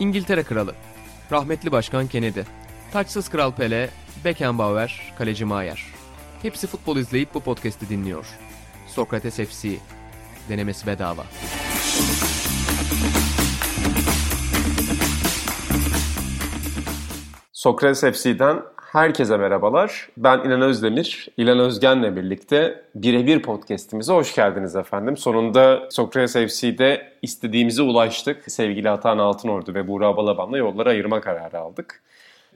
İngiltere Kralı, rahmetli Başkan Kennedy, Taçsız Kral Pele, Beckenbauer, Kaleci Maier. Hepsi futbol izleyip bu podcast'i dinliyor. Sokrates FC, denemesi bedava. Sokrates FC'den herkese merhabalar. Ben İlhan Özdemir, İlhan Özgen'le birlikte birebir podcast'imize hoş geldiniz efendim. Sonunda Sokrates FC'de istediğimize ulaştık. Sevgili Hatan Altınordu ve Buğra Balaban'la yolları ayırma kararı aldık.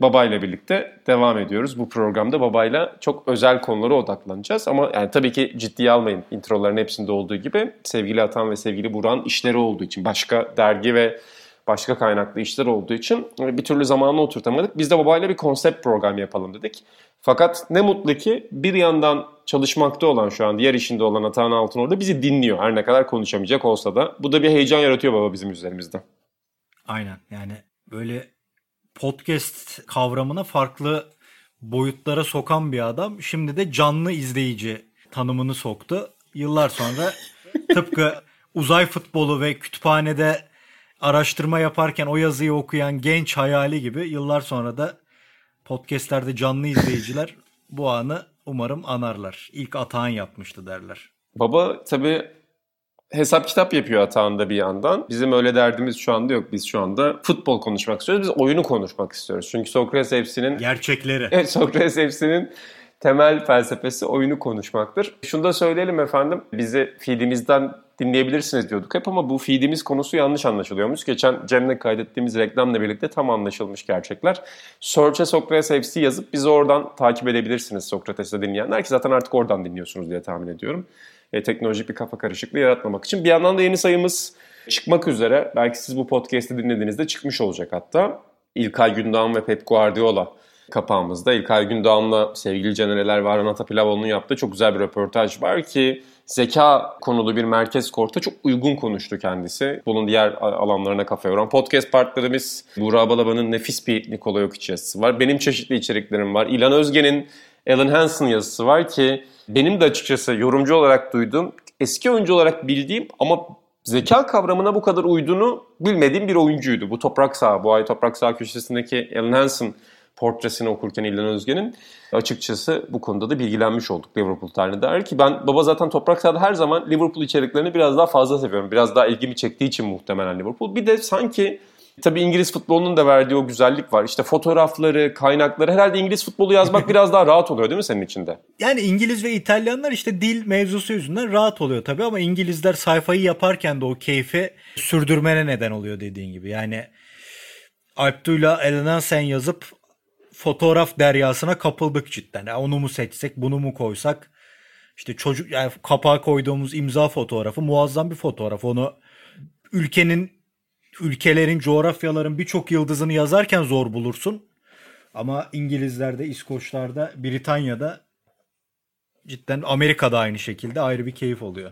Babayla birlikte devam ediyoruz. Bu programda babayla çok özel konulara odaklanacağız. Ama yani tabii ki ciddiye almayın. İntroların hepsinde olduğu gibi sevgili Hatan ve sevgili Buğra'nın işleri olduğu için, başka dergi ve başka kaynaklı işler olduğu için bir türlü zamanını oturtamadık. Biz de babayla bir konsept program yapalım dedik. Fakat ne mutlu ki bir yandan çalışmakta olan, şu an diğer işinde olan Hatan Altınordu bizi dinliyor. Her ne kadar konuşamayacak olsa da. Bu da bir heyecan yaratıyor baba bizim üzerimizde. Aynen, yani böyle podcast kavramına farklı boyutlara sokan bir adam. Şimdi de canlı izleyici tanımını soktu. Yıllar sonra tıpkı uzay futbolu ve kütüphanede araştırma yaparken o yazıyı okuyan genç hayali gibi yıllar sonra da podcastlerde canlı izleyiciler bu anı umarım anarlar. İlk Atağan yapmıştı derler. Baba tabii hesap kitap yapıyor Atağan'da bir yandan. Bizim öyle derdimiz şu anda yok. Biz şu anda futbol konuşmak istiyoruz. Biz oyunu konuşmak istiyoruz. Çünkü Sokrates FC'nin... Gerçekleri. Evet, Sokrates FC'nin temel felsefesi oyunu konuşmaktır. Şunu da söyleyelim efendim. Bizi feedimizden dinleyebilirsiniz diyorduk hep ama bu feedimiz konusu yanlış anlaşılıyormuş. Geçen Cem'le kaydettiğimiz reklamla birlikte tam anlaşılmış gerçekler. Search'e Sokrates FC yazıp bizi oradan takip edebilirsiniz, Sokrates'te dinleyenler, ki zaten artık oradan dinliyorsunuz diye tahmin ediyorum. Teknolojik bir kafa karışıklığı yaratmamak için. Bir yandan da yeni sayımız çıkmak üzere. Belki siz bu podcast'i dinlediğinizde çıkmış olacak hatta. İlkay Gündoğan ve Pep Guardiola kapağımızda. İlkay Gündoğan'la sevgili Canereler ve Aran Atapilavoğlu'nun yaptığı çok güzel bir röportaj var ki zeka konulu bir merkez korta çok uygun konuştu kendisi. Bunun diğer alanlarına kafa yoran podcast partnerimiz Buğra Balaban'ın nefis bir Nikola Jokic yazısı var. Benim çeşitli içeriklerim var. İlhan Özgen'in Alan Hansen yazısı var ki benim de açıkçası yorumcu olarak duyduğum, eski oyuncu olarak bildiğim ama zeka kavramına bu kadar uyduğunu bilmediğim bir oyuncuydu. Bu Toprak Saha, bu ay Toprak Saha köşesindeki Alan Hansen portresini okurken İlhan Özgen'in açıkçası bu konuda da bilgilenmiş olduk Liverpool tarihinde. Der ki ben baba zaten Toprak Saha'da her zaman Liverpool içeriklerini biraz daha fazla seviyorum. Biraz daha ilgimi çektiği için muhtemelen Liverpool. Bir de sanki tabii İngiliz futbolunun da verdiği o güzellik var. İşte fotoğrafları, kaynakları, herhalde İngiliz futbolu yazmak biraz daha rahat oluyor değil mi senin içinde? Yani İngiliz ve İtalyanlar işte dil mevzusu yüzünden rahat oluyor tabii ama İngilizler sayfayı yaparken de o keyfi sürdürmene neden oluyor dediğin gibi. Yani Alptuğ'la Alan Hansen yazıp fotoğraf deryasına kapıldık cidden. Yani onu mu seçsek, bunu mu koysak? İşte çocuk, yani kapağa koyduğumuz imza fotoğrafı muazzam bir fotoğraf. Onu ülkelerin, coğrafyaların birçok yıldızını yazarken zor bulursun. Ama İngilizler'de, İskoçlar'da, Britanya'da, cidden Amerika'da aynı şekilde ayrı bir keyif oluyor.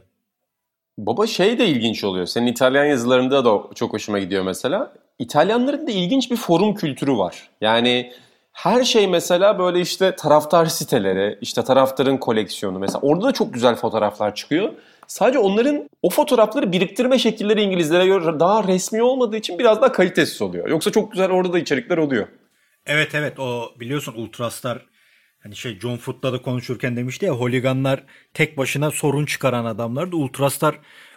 Baba şey de ilginç oluyor. Senin İtalyan yazılarında da çok hoşuma gidiyor mesela. İtalyanların da ilginç bir forum kültürü var. Yani her şey mesela böyle işte taraftar siteleri, işte taraftarın koleksiyonu mesela. Orada da çok güzel fotoğraflar çıkıyor. Sadece onların o fotoğrafları biriktirme şekilleri İngilizlere göre daha resmi olmadığı için biraz daha kalitesiz oluyor. Yoksa çok güzel orada da içerikler oluyor. Evet, o biliyorsun Ultraslar, hani John Foot'la da konuşurken demişti ya, holiganlar tek başına sorun çıkaran adamlardı. Ultraslar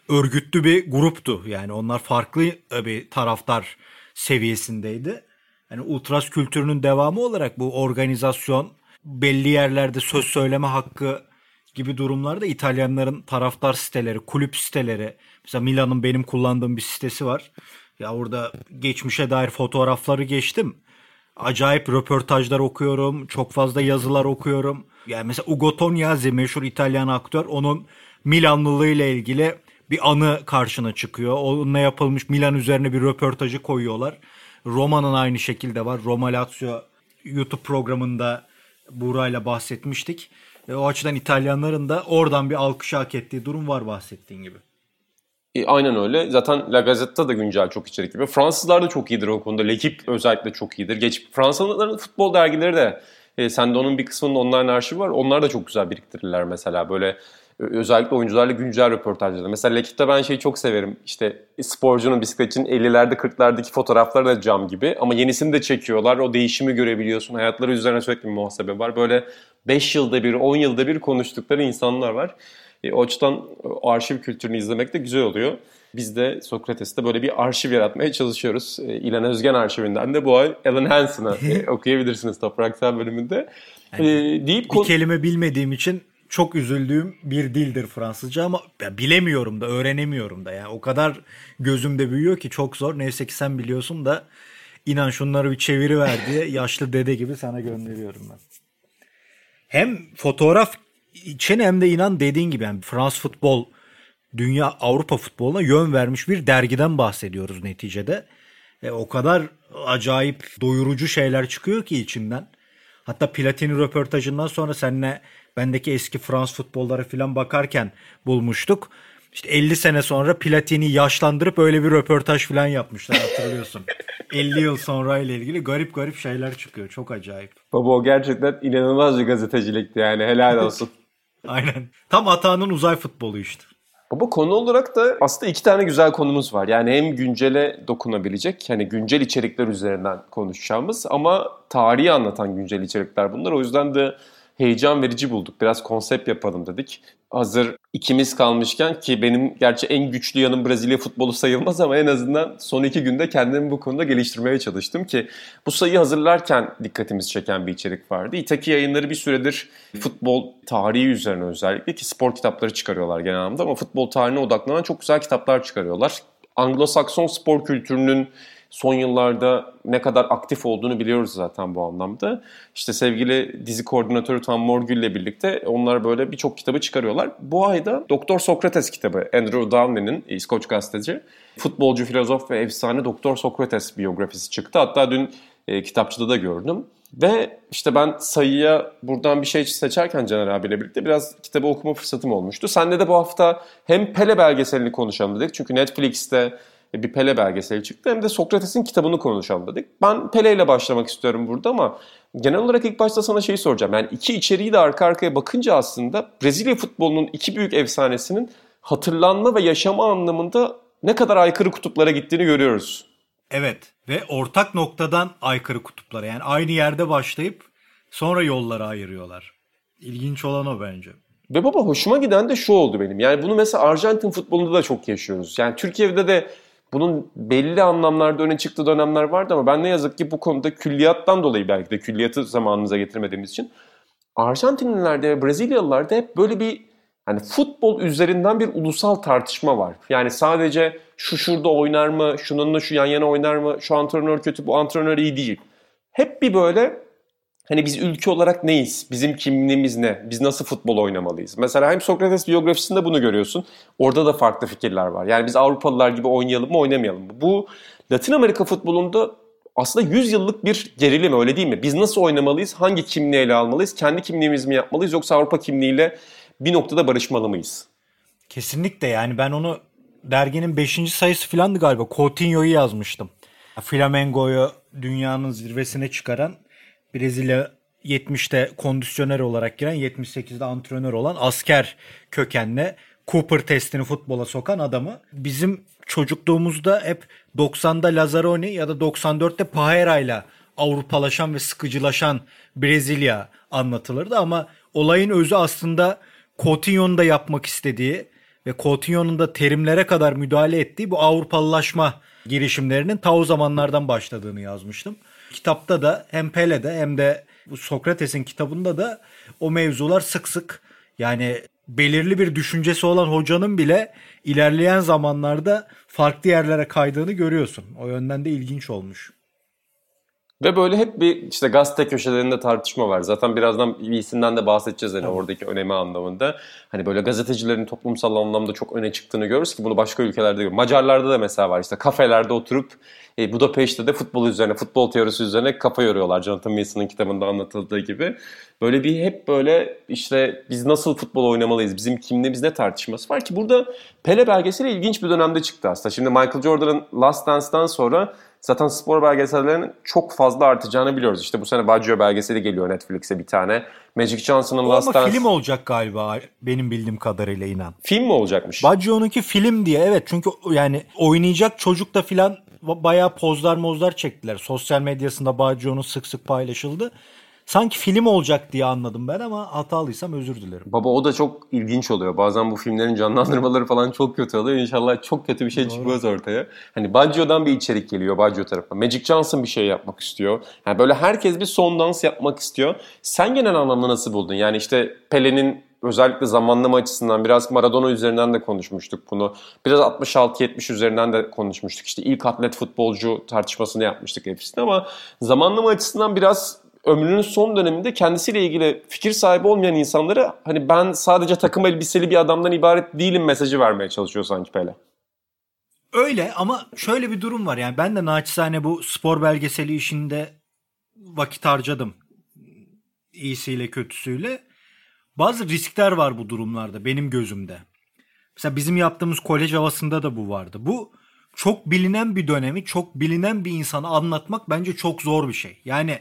örgütlü bir gruptu. Yani onlar farklı bir taraftar seviyesindeydi. Yani ultras kültürünün devamı olarak bu organizasyon, belli yerlerde söz söyleme hakkı gibi durumlarda İtalyanların taraftar siteleri, kulüp siteleri, mesela Milan'ın benim kullandığım bir sitesi var. Ya orada geçmişe dair fotoğrafları geçtim. Acayip röportajlar okuyorum, çok fazla yazılar okuyorum. Yani mesela Ugo Tognazzi, meşhur İtalyan aktör, onun Milanlılığıyla ilgili bir anı karşına çıkıyor. Onunla yapılmış Milan üzerine bir röportajı koyuyorlar. Roma'nın aynı şekilde var. Roma Lazio YouTube programında Buğra'yla bahsetmiştik. O açıdan İtalyanların da oradan bir alkış hak ettiği durum var bahsettiğin gibi. Aynen öyle. Zaten La Gazette'da da güncel çok içerik gibi. Fransızlar da çok iyidir o konuda. L'Equipe özellikle çok iyidir. Fransızların futbol dergileri de, sende onun bir kısmının online arşivi var. Onlar da çok güzel biriktirirler mesela böyle. Özellikle oyuncularla güncel röportajlarda. Mesela Lekif'te ben şeyi çok severim. İşte sporcunun, bisikletçinin 50'lerde 40'lardaki fotoğrafları da cam gibi. Ama yenisini de çekiyorlar. O değişimi görebiliyorsun. Hayatları üzerine sürekli bir muhasebe var. Böyle 5 yılda bir, 10 yılda bir konuştukları insanlar var. O açıdan arşiv kültürünü izlemek de güzel oluyor. Biz de Sokrates'te böyle bir arşiv yaratmaya çalışıyoruz. İlan Özgen arşivinden de bu ay Alan Hansen'ı okuyabilirsiniz Topraksel bölümünde. Yani, deyip bir kelime bilmediğim için çok üzüldüğüm bir dildir Fransızca ama bilemiyorum da, öğrenemiyorum da. Yani o kadar gözümde büyüyor ki çok zor. Neyse ki sen biliyorsun da inan şunları bir çeviriver diye yaşlı dede gibi sana gönderiyorum ben. Hem fotoğraf için hem de inan dediğin gibi yani Fransız futbol, dünya Avrupa futboluna yön vermiş bir dergiden bahsediyoruz neticede. O kadar acayip doyurucu şeyler çıkıyor ki içinden. Hatta Platini röportajından sonra seninle bendeki eski Fransız futbollara falan bakarken bulmuştuk. İşte 50 sene sonra Platini yaşlandırıp öyle bir röportaj falan yapmışlar, hatırlıyorsun. 50 yıl sonra ile ilgili garip garip şeyler çıkıyor. Çok acayip. Baba o gerçekten inanılmaz bir gazetecilikti yani, helal olsun. Aynen. Tam Atağan'ın uzay futbolu işte. Baba konu olarak da aslında iki tane güzel konumuz var. Yani hem güncele dokunabilecek, hani güncel içerikler üzerinden konuşacağımız ama tarihi anlatan güncel içerikler bunlar. O yüzden de heyecan verici bulduk. Biraz konsept yapalım dedik. Hazır ikimiz kalmışken ki benim gerçi en güçlü yanım Brezilya futbolu sayılmaz ama en azından son iki günde kendimi bu konuda geliştirmeye çalıştım ki bu sayıyı hazırlarken dikkatimizi çeken bir içerik vardı. İtaki yayınları bir süredir futbol tarihi üzerine özellikle ki spor kitapları çıkarıyorlar genel anlamda ama futbol tarihine odaklanan çok güzel kitaplar çıkarıyorlar. Anglo-Sakson spor kültürünün son yıllarda ne kadar aktif olduğunu biliyoruz zaten bu anlamda. İşte sevgili dizi koordinatörü Tan Morgül'le birlikte onlar böyle birçok kitabı çıkarıyorlar. Bu ayda Doktor Sokrates kitabı, Andrew Downey'nin, İskoç gazeteci, futbolcu, filozof ve efsane Doktor Sokrates biyografisi çıktı. Hatta dün kitapçıda da gördüm. Ve işte ben sayıya buradan bir şey seçerken Caner abiyle birlikte biraz kitabı okuma fırsatım olmuştu. Seninle de bu hafta hem Pele belgeselini konuşalım dedik. Çünkü Netflix'te bir Pele belgeseli çıktı. Hem de Sokrates'in kitabını konuşalım dedik. Ben Pele ile başlamak istiyorum burada ama genel olarak ilk başta sana şeyi soracağım. Yani iki içeriği de arka arkaya bakınca aslında Brezilya futbolunun iki büyük efsanesinin hatırlanma ve yaşama anlamında ne kadar aykırı kutuplara gittiğini görüyoruz. Evet ve ortak noktadan aykırı kutuplara, yani aynı yerde başlayıp sonra yollara ayırıyorlar. İlginç olan o bence. Ve baba hoşuma giden de şu oldu benim. Yani bunu mesela Arjantin futbolunda da çok yaşıyoruz. Yani Türkiye'de de bunun belli anlamlarda öne çıktığı dönemler vardı ama ben ne yazık ki bu konuda külliyattan dolayı, belki de külliyatı zamanımıza getirmediğimiz için Arjantinlilerde ve Brezilyalılarda hep böyle bir hani futbol üzerinden bir ulusal tartışma var. Yani sadece şu şurada oynar mı, şununla şu yan yana oynar mı, şu antrenör kötü, bu antrenör iyi değil. Hep bir böyle hani biz ülke olarak neyiz, bizim kimliğimiz ne, biz nasıl futbol oynamalıyız? Mesela hem Sokrates biyografisinde bunu görüyorsun, orada da farklı fikirler var. Yani biz Avrupalılar gibi oynayalım mı, oynamayalım mı? Bu Latin Amerika futbolunda aslında 100 yıllık bir gerilim, öyle değil mi? Biz nasıl oynamalıyız, hangi kimliği ele almalıyız, kendi kimliğimizi mi yapmalıyız yoksa Avrupa kimliğiyle bir noktada barışmalı mıyız? Kesinlikle, yani ben onu derginin 5. sayısı filandı galiba, Coutinho'yu yazmıştım. Flamengo'yu dünyanın zirvesine çıkaran, Brezilya 70'te kondisyoner olarak giren, 78'de antrenör olan, asker kökenli, Cooper testini futbola sokan adamı. Bizim çocukluğumuzda hep 90'da Lazzaroni ya da 94'te Pahera'yla Avrupalaşan ve sıkıcılaşan Brezilya anlatılırdı ama olayın özü aslında Coutinho'nun da yapmak istediği ve Coutinho'nun da terimlere kadar müdahale ettiği bu Avrupalılaşma girişimlerinin ta o zamanlardan başladığını yazmıştım. Kitapta da hem Pele'de hem de Sokrates'in kitabında da o mevzular sık sık, yani belirli bir düşüncesi olan hocanın bile ilerleyen zamanlarda farklı yerlere kaydığını görüyorsun. O yönden de ilginç olmuş. Ve böyle hep bir işte gazete köşelerinde tartışma var. Zaten birazdan birisinden de bahsedeceğiz hani oradaki önemi anlamında. Hani böyle gazetecilerin toplumsal anlamda çok öne çıktığını görürüz ki bunu başka ülkelerde görüyoruz. Macarlarda da mesela var, işte kafelerde oturup Budapeşte de futbol üzerine, futbol teorisi üzerine kafa yoruyorlar. Jonathan Wilson'ın kitabında anlatıldığı gibi. Böyle bir hep böyle işte biz nasıl futbol oynamalıyız, bizim kimliğimiz ne tartışması var ki burada Pele belgeseli ilginç bir dönemde çıktı aslında. Şimdi Michael Jordan'ın Last Dance'dan sonra zaten spor belgesellerinin çok fazla artacağını biliyoruz. İşte bu sene Baggio belgeseli geliyor Netflix'e bir tane. Magic Johnson'ın Last Dance. Film olacak galiba benim bildiğim kadarıyla inan. Film mi olacakmış? Baggio'nunki film diye evet, çünkü yani oynayacak çocuk da filan bayağı pozlar mozlar çektiler. Sosyal medyasında Baggio'nun sık sık paylaşıldı. Sanki film olacak diye anladım ben ama hatalıysam özür dilerim. Baba o da çok ilginç oluyor. Bazen bu filmlerin canlandırmaları falan çok kötü oluyor. İnşallah çok kötü bir şey çıkmaz ortaya. Hani Baggio'dan bir içerik geliyor Baggio tarafından. Magic Johnson bir şey yapmak istiyor. Yani böyle herkes bir son dans yapmak istiyor. Sen genel anlamda nasıl buldun? Yani işte Pele'nin özellikle zamanlama açısından biraz Maradona üzerinden de konuşmuştuk bunu. Biraz 66-70 üzerinden de konuşmuştuk. İşte ilk atlet futbolcu tartışmasını yapmıştık hepsini ama zamanlama açısından biraz ömrünün son döneminde kendisiyle ilgili fikir sahibi olmayan insanları hani ben sadece takım elbiseli bir adamdan ibaret değilim mesajı vermeye çalışıyor sanki Pele. Öyle ama şöyle bir durum var yani ben de naçizane bu spor belgeseli işinde vakit harcadım. İyisiyle kötüsüyle. Bazı riskler var bu durumlarda benim gözümde. Mesela bizim yaptığımız kolej havasında da bu vardı. Bu çok bilinen bir dönemi çok bilinen bir insanı anlatmak bence çok zor bir şey. Yani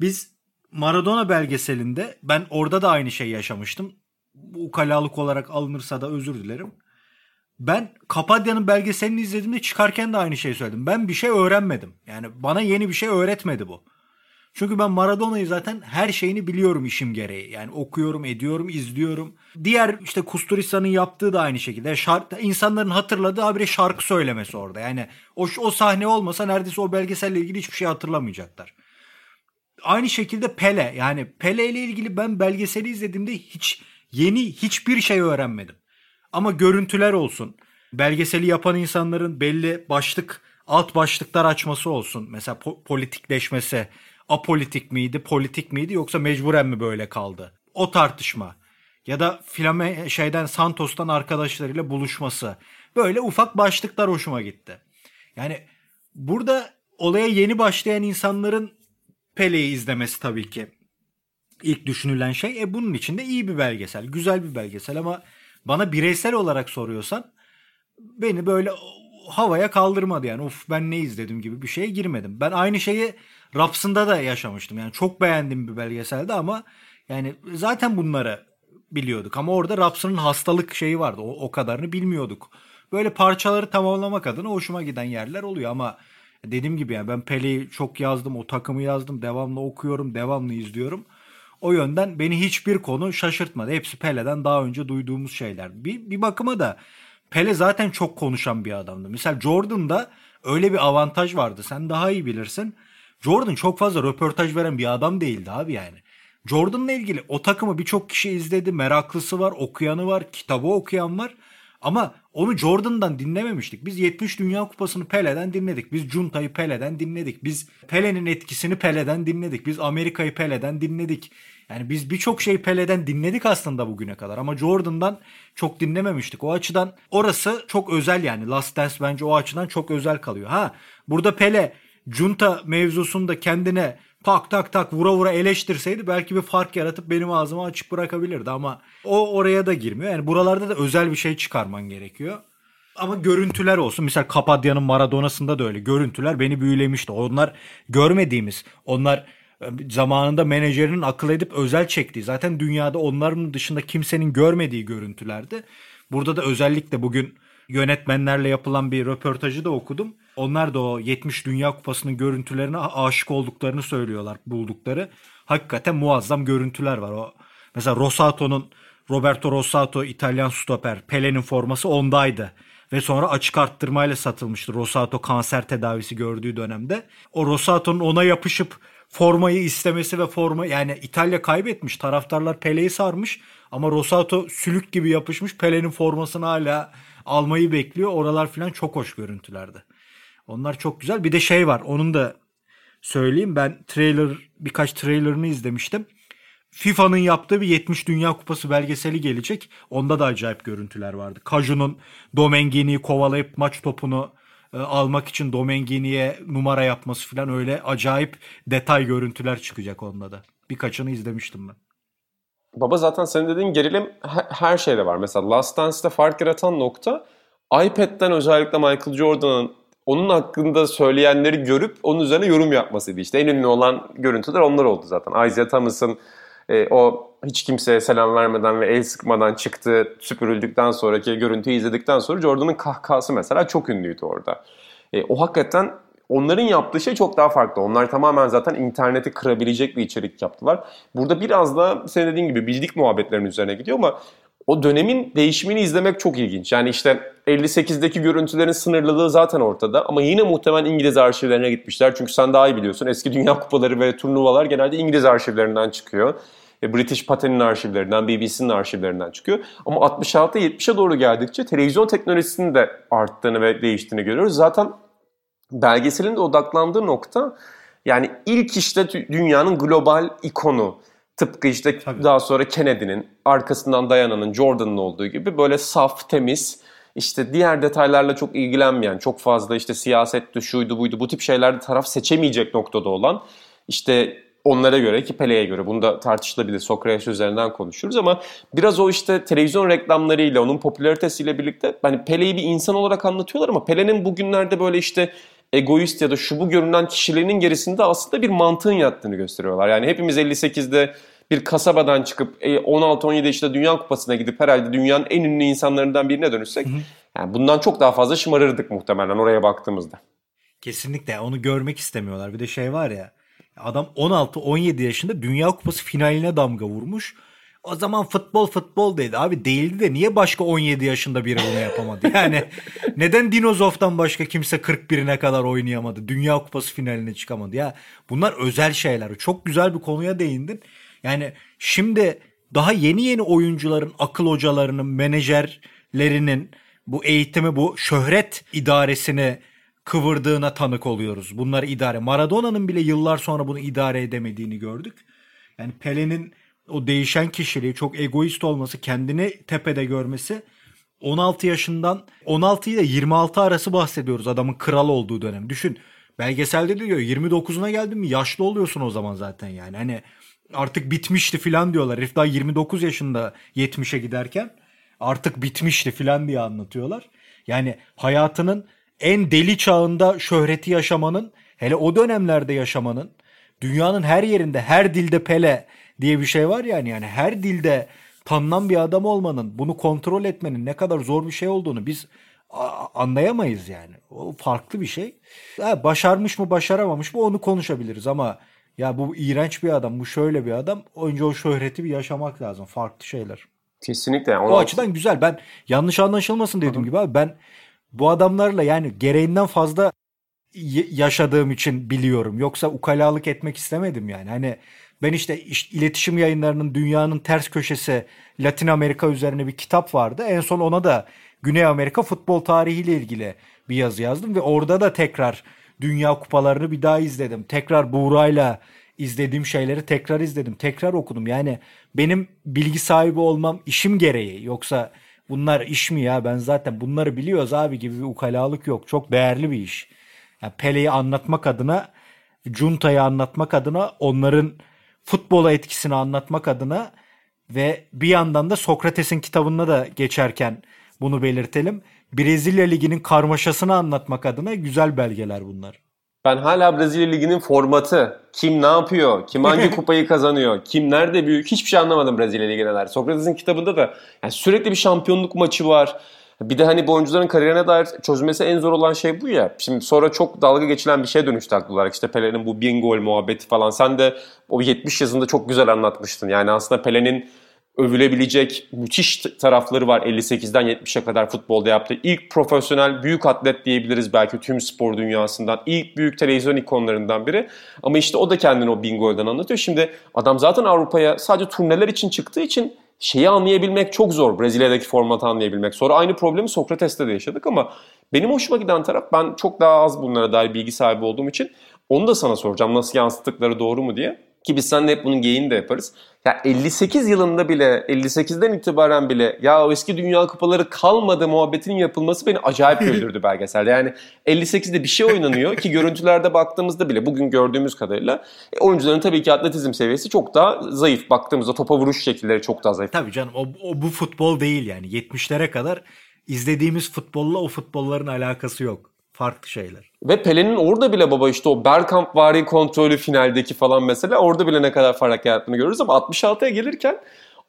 biz Maradona belgeselinde ben orada da aynı şeyi yaşamıştım. Bu ukalalık olarak alınırsa da özür dilerim. Ben Kapadya'nın belgeselini izlediğimde çıkarken de aynı şeyi söyledim. Ben bir şey öğrenmedim. Yani bana yeni bir şey öğretmedi bu. Çünkü ben Maradona'yı zaten her şeyini biliyorum işim gereği. Yani okuyorum, ediyorum, izliyorum. Diğer işte Kusturica'nın yaptığı da aynı şekilde. İnsanların hatırladığı habire şarkı söylemesi orada. Yani o sahne olmasa neredeyse o belgeselle ilgili hiçbir şey hatırlamayacaklar. Aynı şekilde Pele, yani Pele ile ilgili ben belgeseli izlediğimde hiçbir şey öğrenmedim. Ama görüntüler olsun, belgeseli yapan insanların belli alt başlıklar açması olsun. Mesela politikleşmesi, apolitik miydi, politik miydi yoksa mecburen mi böyle kaldı? O tartışma ya da Santos'tan arkadaşlarıyla buluşması. Böyle ufak başlıklar hoşuma gitti. Yani burada olaya yeni başlayan insanların Pele'yi izlemesi tabii ki ilk düşünülen şey. Bunun için de iyi bir belgesel, güzel bir belgesel ama bana bireysel olarak soruyorsan beni böyle havaya kaldırmadı yani. Of ben ne izledim gibi bir şeye girmedim. Ben aynı şeyi Raps'ında da yaşamıştım. Yani çok beğendiğim bir belgeseldi ama yani zaten bunları biliyorduk ama orada Raps'ın hastalık şeyi vardı. O kadarını bilmiyorduk. Böyle parçaları tamamlamak adına hoşuma giden yerler oluyor ama dediğim gibi yani ben Pele'yi çok yazdım, o takımı yazdım, devamlı okuyorum, devamlı izliyorum. O yönden beni hiçbir konu şaşırtmadı. Hepsi Pele'den daha önce duyduğumuz şeyler. Bir bakıma da Pele zaten çok konuşan bir adamdı. Mesela Jordan'da öyle bir avantaj vardı. Sen daha iyi bilirsin. Jordan çok fazla röportaj veren bir adam değildi abi yani. Jordan'la ilgili o takımı birçok kişi izledi. Meraklısı var, okuyanı var, kitabı okuyan var. Ama onu Jordan'dan dinlememiştik. Biz 70 Dünya Kupası'nı Pele'den dinledik. Biz Junta'yı Pele'den dinledik. Biz Pele'nin etkisini Pele'den dinledik. Biz Amerika'yı Pele'den dinledik. Yani biz birçok şey Pele'den dinledik aslında bugüne kadar. Ama Jordan'dan çok dinlememiştik. O açıdan orası çok özel yani. Last Dance bence o açıdan çok özel kalıyor. Burada Pele Junta mevzusunda kendine tak tak tak vura vura eleştirseydi belki bir fark yaratıp benim ağzımı açık bırakabilirdi ama o oraya da girmiyor. Yani buralarda da özel bir şey çıkarman gerekiyor. Ama görüntüler olsun. Mesela Kapadya'nın Maradona'sında da öyle. Görüntüler beni büyülemişti. Onlar görmediğimiz, onlar zamanında menajerinin akıl edip özel çektiği, zaten dünyada onların dışında kimsenin görmediği görüntülerdi. Burada da özellikle bugün yönetmenlerle yapılan bir röportajı da okudum. Onlar da o 70 Dünya Kupası'nın görüntülerine aşık olduklarını söylüyorlar, buldukları. Hakikaten muazzam görüntüler var. Mesela Roberto Rossato İtalyan stoper, Pele'nin forması ondaydı. Ve sonra açık arttırmayla satılmıştı. Rossato kanser tedavisi gördüğü dönemde. O Rossato'nun ona yapışıp formayı istemesi ve yani İtalya kaybetmiş. Taraftarlar Pele'yi sarmış ama Rossato sülük gibi yapışmış. Pele'nin formasını hala almayı bekliyor. Oralar falan çok hoş görüntülerdi. Onlar çok güzel. Bir de şey var. Onun da söyleyeyim. Ben birkaç trailerını izlemiştim. FIFA'nın yaptığı bir 70 Dünya Kupası belgeseli gelecek. Onda da acayip görüntüler vardı. Caju'nun Domenghini'yi kovalayıp maç topunu almak için Domenghini'ye numara yapması falan, öyle acayip detay görüntüler çıkacak onda da. Birkaçını izlemiştim ben. Baba zaten senin dediğin gerilim her şeyde var. Mesela Last Dance'de fark yaratan nokta iPad'den özellikle Michael Jordan'ın onun hakkında söyleyenleri görüp onun üzerine yorum yapmasıydı. İşte en ünlü olan görüntüler onlar oldu zaten. Isaiah Thomas'ın o hiç kimseye selam vermeden ve el sıkmadan çıktı, süpürüldükten sonraki görüntüyü izledikten sonra Jordan'ın kahkahası mesela çok ünlüydü orada. O hakikaten onların yaptığı şey çok daha farklı. Onlar tamamen zaten interneti kırabilecek bir içerik yaptılar. Burada biraz daha senin dediğin gibi bildik muhabbetlerin üzerine gidiyor ama o dönemin değişimini izlemek çok ilginç. Yani işte 58'deki görüntülerin sınırlılığı zaten ortada ama yine muhtemelen İngiliz arşivlerine gitmişler. Çünkü sen daha iyi biliyorsun, eski dünya kupaları ve turnuvalar genelde İngiliz arşivlerinden çıkıyor. British Patent'in arşivlerinden, BBC'nin arşivlerinden çıkıyor. Ama 66'a 70'e doğru geldikçe televizyon teknolojisinin de arttığını ve değiştiğini görüyoruz. Zaten belgeselin de odaklandığı nokta, yani ilk işte dünyanın global ikonu. Tıpkı işte tabii. Daha sonra Kennedy'nin, arkasından Diana'nın, Jordan'ın olduğu gibi böyle saf, temiz, işte diğer detaylarla çok ilgilenmeyen, çok fazla işte siyasetti, şuydu, buydu, bu tip şeylerde taraf seçemeyecek noktada olan, işte onlara göre ki Pele'ye göre, bunu da tartışılabilir, Sokrates üzerinden konuşuruz ama biraz o işte televizyon reklamlarıyla, onun popülaritesiyle birlikte hani Pele'yi bir insan olarak anlatıyorlar ama Pele'nin bugünlerde böyle işte egoist ya da şu bu görünen kişiliğinin gerisinde aslında bir mantığın yattığını gösteriyorlar. Yani hepimiz 58'de bir kasabadan çıkıp 16-17 işte Dünya Kupası'na gidip herhalde dünyanın en ünlü insanlarından birine dönüşsek, yani bundan çok daha fazla şımarırdık muhtemelen oraya baktığımızda. Kesinlikle, onu görmek istemiyorlar. Bir de şey var ya, adam 16-17 yaşında Dünya Kupası finaline damga vurmuş. O zaman futbol değildi. Abi değildi de niye başka 17 yaşında biri bunu yapamadı? Yani neden Dinozov'dan başka kimse 41'ine kadar oynayamadı? Dünya Kupası finaline çıkamadı. Ya bunlar özel şeyler. Çok güzel bir konuya değindin. Yani şimdi daha yeni oyuncuların, akıl hocalarının, menajerlerinin bu eğitimi, bu şöhret idaresini kıvırdığına tanık oluyoruz. Bunları idare. Maradona'nın bile yıllar sonra bunu idare edemediğini gördük. Yani Pele'nin o değişen kişiliği, çok egoist olması, kendini tepede görmesi, 16 yaşından 16 ile 26 arası bahsediyoruz adamın kral olduğu dönem. Düşün, belgeselde diyor 29'una geldin mi yaşlı oluyorsun o zaman zaten yani. Hani artık bitmişti filan diyorlar. Herif daha 29 yaşında 70'e giderken artık bitmişti filan diye anlatıyorlar. Yani hayatının en deli çağında şöhreti yaşamanın, hele o dönemlerde yaşamanın, dünyanın her yerinde, her dilde Pele diye bir şey var yani. Yani her dilde tanınan bir adam olmanın, bunu kontrol etmenin ne kadar zor bir şey olduğunu biz anlayamayız yani. O farklı bir şey. Ha, başarmış mı başaramamış mı onu konuşabiliriz ama ya bu iğrenç bir adam, bu şöyle bir adam. Önce o şöhreti bir yaşamak lazım. Farklı şeyler. Kesinlikle. O açıdan güzel. Ben yanlış anlaşılmasın dediğim gibi abi, ben bu adamlarla yani gereğinden fazla yaşadığım için biliyorum. Yoksa ukalalık etmek istemedim yani. Hani ben işte iletişim yayınlarının dünyanın ters köşesi Latin Amerika üzerine bir kitap vardı. En son ona da Güney Amerika futbol tarihiyle ilgili bir yazı yazdım ve orada da tekrar dünya kupalarını bir daha izledim. Tekrar Buğra'yla izlediğim şeyleri tekrar izledim. Tekrar okudum. Yani benim bilgi sahibi olmam işim gereği. Yoksa bunlar iş mi ya, ben zaten bunları biliyoruz abi gibi bir ukalalık yok. Çok değerli bir iş. Yani Pele'yi anlatmak adına, Junta'yı anlatmak adına, onların futbola etkisini anlatmak adına ve bir yandan da Sokrates'in kitabına da geçerken bunu belirtelim, Brezilya Ligi'nin karmaşasını anlatmak adına güzel belgeler bunlar. Ben hala Brezilya Ligi'nin formatı, kim ne yapıyor, kim hangi kupayı kazanıyor, kim nerede büyük, hiçbir şey anlamadım Brezilya Ligi'neler. Sokrates'in kitabında da yani sürekli bir şampiyonluk maçı var. Bir de hani bu oyuncuların kariyerine dair çözmesi en zor olan şey bu ya. Şimdi sonra çok dalga geçilen bir şeye dönüştü haklı olarak. İşte Pele'nin bu 1000 gol muhabbeti falan. Sen de o 70 yazında çok güzel anlatmıştın. Yani aslında Pele'nin övülebilecek müthiş tarafları var 58'den 70'e kadar futbolda yaptığı. İlk profesyonel büyük atlet diyebiliriz belki tüm spor dünyasından. İlk büyük televizyon ikonlarından biri. Ama işte o da kendini o 1000 golden anlatıyor. Şimdi adam zaten Avrupa'ya sadece turneler için çıktığı için şeyi anlayabilmek çok zor. Brezilya'daki formatı anlayabilmek. Sonra aynı problemi Sokrates'te de yaşadık ama benim hoşuma giden taraf, ben çok daha az bunlara dair bilgi sahibi olduğum için onu da sana soracağım. Nasıl yansıttıkları doğru mu diye. Ki biz seninle hep bunun geyiğini de yaparız. Ya 58 yılında bile, 58'den itibaren bile ya eski dünya kupaları kalmadı muhabbetinin yapılması beni acayip güldürdü belgeselde. Yani 58'de bir şey oynanıyor ki görüntülerde baktığımızda bile bugün gördüğümüz kadarıyla oyuncuların tabii ki atletizm seviyesi çok daha zayıf. Baktığımızda topa vuruş şekilleri çok daha zayıf. Tabii canım, bu futbol değil yani. 70'lere kadar izlediğimiz futbolla o futbolların alakası yok. farklı şeyler. Ve Pelé'nin orada bile baba işte o Bergkamp-Vari kontrolü finaldeki falan mesela orada bile ne kadar fark yarattığını görürüz ama 66'ya gelirken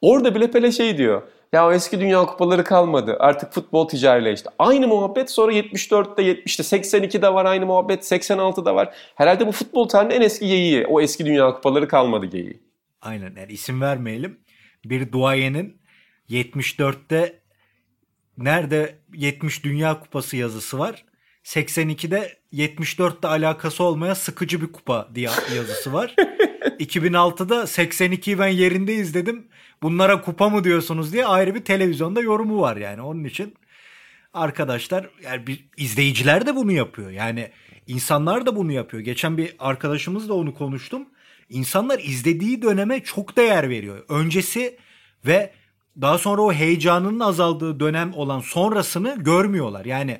orada bile Pelé şey diyor. Ya o eski dünya kupaları kalmadı. Artık futbol ticarileşti. Aynı muhabbet sonra 74'te, 70'te, 82'de var aynı muhabbet, 86'da var. Herhalde bu futbol tarihinde en eski geyiği. O eski dünya kupaları kalmadı geyiği. Aynen yani isim vermeyelim. Bir duayenin 74'te nerede 70 Dünya Kupası yazısı var. 82'de 74'te alakası olmayan sıkıcı bir kupa diye yazısı var. 2006'da 82'yi ben yerinde izledim. Bunlara kupa mı diyorsunuz diye ayrı bir televizyonda yorumu var yani. Onun için arkadaşlar yani izleyiciler de bunu yapıyor. Yani insanlar da bunu yapıyor. Geçen bir arkadaşımızla onu konuştum. İnsanlar izlediği döneme çok değer veriyor. Öncesi ve daha sonra o heyecanının azaldığı dönem olan sonrasını görmüyorlar. Yani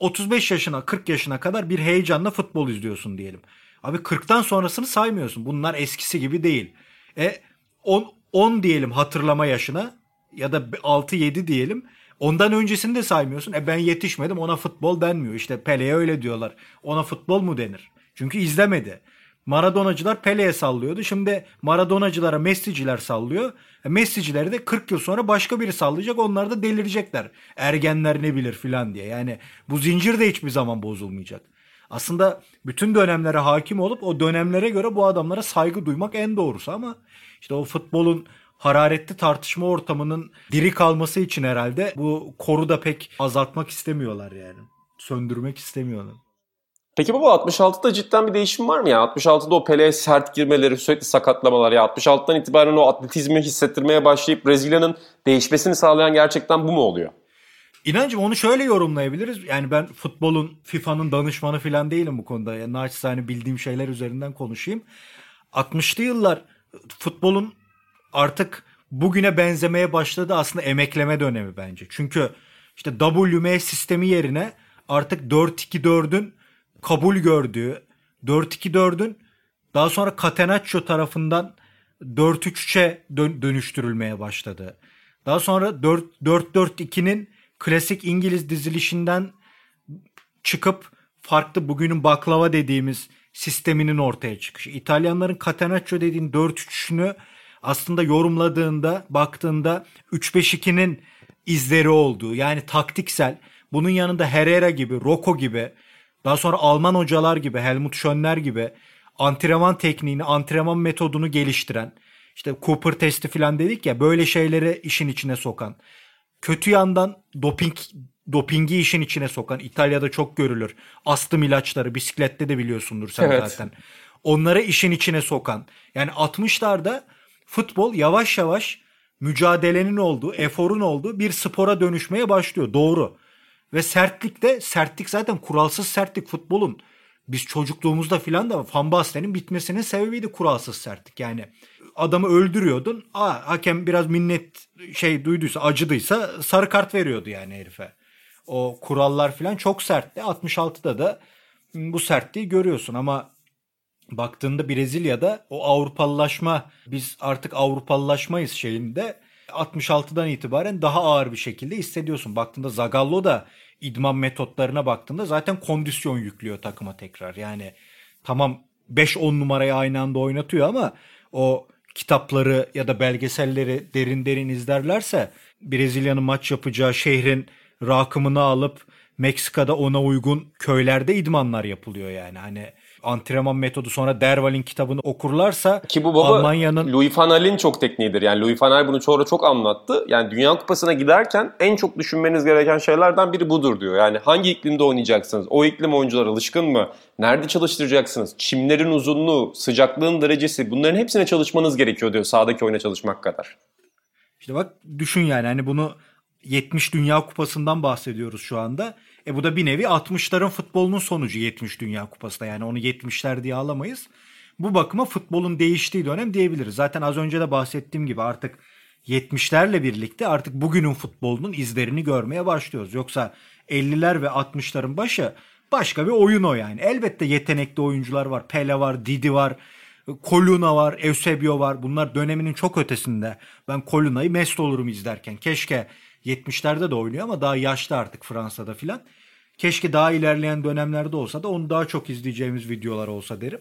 35 yaşına 40 yaşına kadar bir heyecanla futbol izliyorsun diyelim. Abi 40'tan sonrasını saymıyorsun. Bunlar eskisi gibi değil. 10 diyelim hatırlama yaşına ya da 6-7 diyelim. Ondan öncesini de saymıyorsun. Ben yetişmedim ona futbol denmiyor. İşte Pelé'ye öyle diyorlar. Ona futbol mu denir? Çünkü izlemedi. Maradonacılar Pelé'ye sallıyordu. Şimdi Maradonacılara Messi'ciler sallıyor. Messi'cileri de 40 yıl sonra başka biri sallayacak. Onlar da delirecekler. Ergenler ne bilir filan diye. Yani bu zincir de hiçbir zaman bozulmayacak. Aslında bütün dönemlere hakim olup o dönemlere göre bu adamlara saygı duymak en doğrusu ama işte o futbolun hararetli tartışma ortamının diri kalması için herhalde bu koru da pek azaltmak istemiyorlar yani. Söndürmek istemiyorlar. Peki baba 66'da cidden bir değişim var mı ya? 66'da o Pelé'ye sert girmeleri, sürekli sakatlamalar ya 66'dan itibaren o atletizmi hissettirmeye başlayıp Brezilya'nın değişmesini sağlayan gerçekten bu mu oluyor? İnancım onu şöyle yorumlayabiliriz. Yani ben futbolun, FIFA'nın danışmanı falan değilim bu konuda. Yani naçizane bildiğim şeyler üzerinden konuşayım. 60'lı yıllar futbolun artık bugüne benzemeye başladığı aslında emekleme dönemi bence. Çünkü işte WM sistemi yerine artık 4-2-4'ün kabul gördüğü, 4-2-4'ün daha sonra Catenaccio tarafından 4-3-3'e dönüştürülmeye başladı. Daha sonra 4-4-2'nin klasik İngiliz dizilişinden çıkıp farklı bugünün baklava dediğimiz sisteminin ortaya çıkışı. İtalyanların Catenaccio dediğin 4-3-3'ünü aslında yorumladığında, baktığında 3-5-2'nin izleri olduğu yani taktiksel. Bunun yanında Herrera gibi, Rocco gibi, daha sonra Alman hocalar gibi, Helmut Schönler gibi antrenman tekniğini, antrenman metodunu geliştiren, işte Cooper testi falan dedik ya böyle şeyleri işin içine sokan. Kötü yandan dopingi işin içine sokan İtalya'da çok görülür. Astım ilaçları bisiklette de biliyorsundur sen evet. Zaten. Onları işin içine sokan. Yani 60'larda futbol yavaş yavaş mücadelenin olduğu, eforun olduğu bir spora dönüşmeye başlıyor. Doğru. Ve sertlik zaten kuralsız sertlik futbolun. Biz çocukluğumuzda filan da Van Basten'in bitmesinin sebebiydi kuralsız sertlik. Yani adamı öldürüyordun. Hakem biraz minnet duyduysa, acıdıysa sarı kart veriyordu yani herife. O kurallar filan çok sertti. 66'da da bu sertliği görüyorsun ama baktığında Brezilya'da o Avrupalılaşma, biz artık Avrupalılaşmayız şeyinde 66'dan itibaren daha ağır bir şekilde hissediyorsun. Baktığında Zagallo da idman metotlarına baktığında zaten kondisyon yüklüyor takıma tekrar. Yani tamam 5-10 numarayı aynı anda oynatıyor ama o kitapları ya da belgeselleri derin izlerlerse Brezilya'nın maç yapacağı şehrin rakımını alıp Meksika'da ona uygun köylerde idmanlar yapılıyor yani. Hani antrenman metodu sonra Derval'in kitabını okurlarsa ki bu baba Almanya'nın Louis van Gaal'in çok tekniğidir. Yani Louis van Gaal bunu sonra çok anlattı. Yani Dünya Kupası'na giderken en çok düşünmeniz gereken şeylerden biri budur diyor. Yani hangi iklimde oynayacaksınız? O iklim oyuncular alışkın mı? Nerede çalıştıracaksınız? Çimlerin uzunluğu, sıcaklığın derecesi bunların hepsine çalışmanız gerekiyor diyor sahadaki oyuna çalışmak kadar. İşte bak düşün yani hani bunu 70 Dünya Kupası'ndan bahsediyoruz şu anda. Bu da bir nevi 60'ların futbolunun sonucu 70 Dünya Kupası'da. Yani onu 70'ler diye alamayız. Bu bakıma futbolun değiştiği dönem diyebiliriz. Zaten az önce de bahsettiğim gibi artık 70'lerle birlikte artık bugünün futbolunun izlerini görmeye başlıyoruz. Yoksa 50'ler ve 60'ların başı başka bir oyun o yani. Elbette yetenekli oyuncular var. Pelé var, Didi var, Coluna var, Eusebio var. Bunlar döneminin çok ötesinde. Ben Coluna'yı mest olurum izlerken. Keşke 70'lerde de oynuyor ama daha yaşlı artık Fransa'da filan. Keşke daha ilerleyen dönemlerde olsa da onu daha çok izleyeceğimiz videolar olsa derim.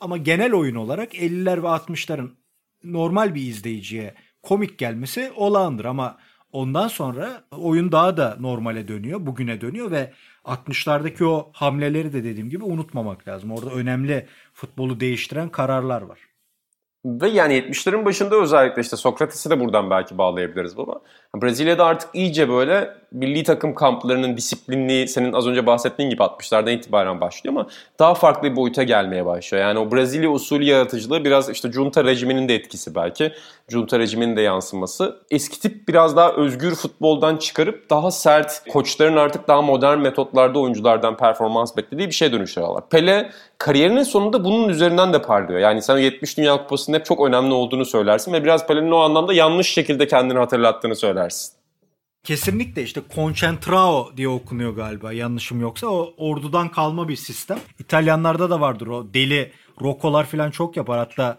Ama genel oyun olarak 50'ler ve 60'ların normal bir izleyiciye komik gelmesi olağandır. Ama ondan sonra oyun daha da normale dönüyor, bugüne dönüyor ve 60'lardaki o hamleleri de dediğim gibi unutmamak lazım. Orada önemli futbolu değiştiren kararlar var. Ve yani 70'lerin başında özellikle işte Sokrates'i de buradan belki bağlayabiliriz baba. Brezilya'da artık iyice böyle milli takım kamplarının disiplinli, senin az önce bahsettiğin gibi 60'lardan itibaren başlıyor ama daha farklı bir boyuta gelmeye başlıyor. Yani o Brezilya usulü yaratıcılığı biraz işte junta rejiminin de etkisi belki. Junta rejiminin de yansıması. Eski tip biraz daha özgür futboldan çıkarıp daha sert, koçların artık daha modern metotlarda oyunculardan performans beklediği bir şeye dönüşüyorlar. Pele kariyerinin sonunda bunun üzerinden de parlıyor. Yani sen 70 Dünya Kupası'nın hep çok önemli olduğunu söylersin ve biraz Pele'nin o anlamda yanlış şekilde kendini hatırlattığını söylersin. Kesinlikle işte Concentrao diye okunuyor galiba yanlışım yoksa. O ordudan kalma bir sistem. İtalyanlarda da vardır o deli rokolar falan çok yapar. Hatta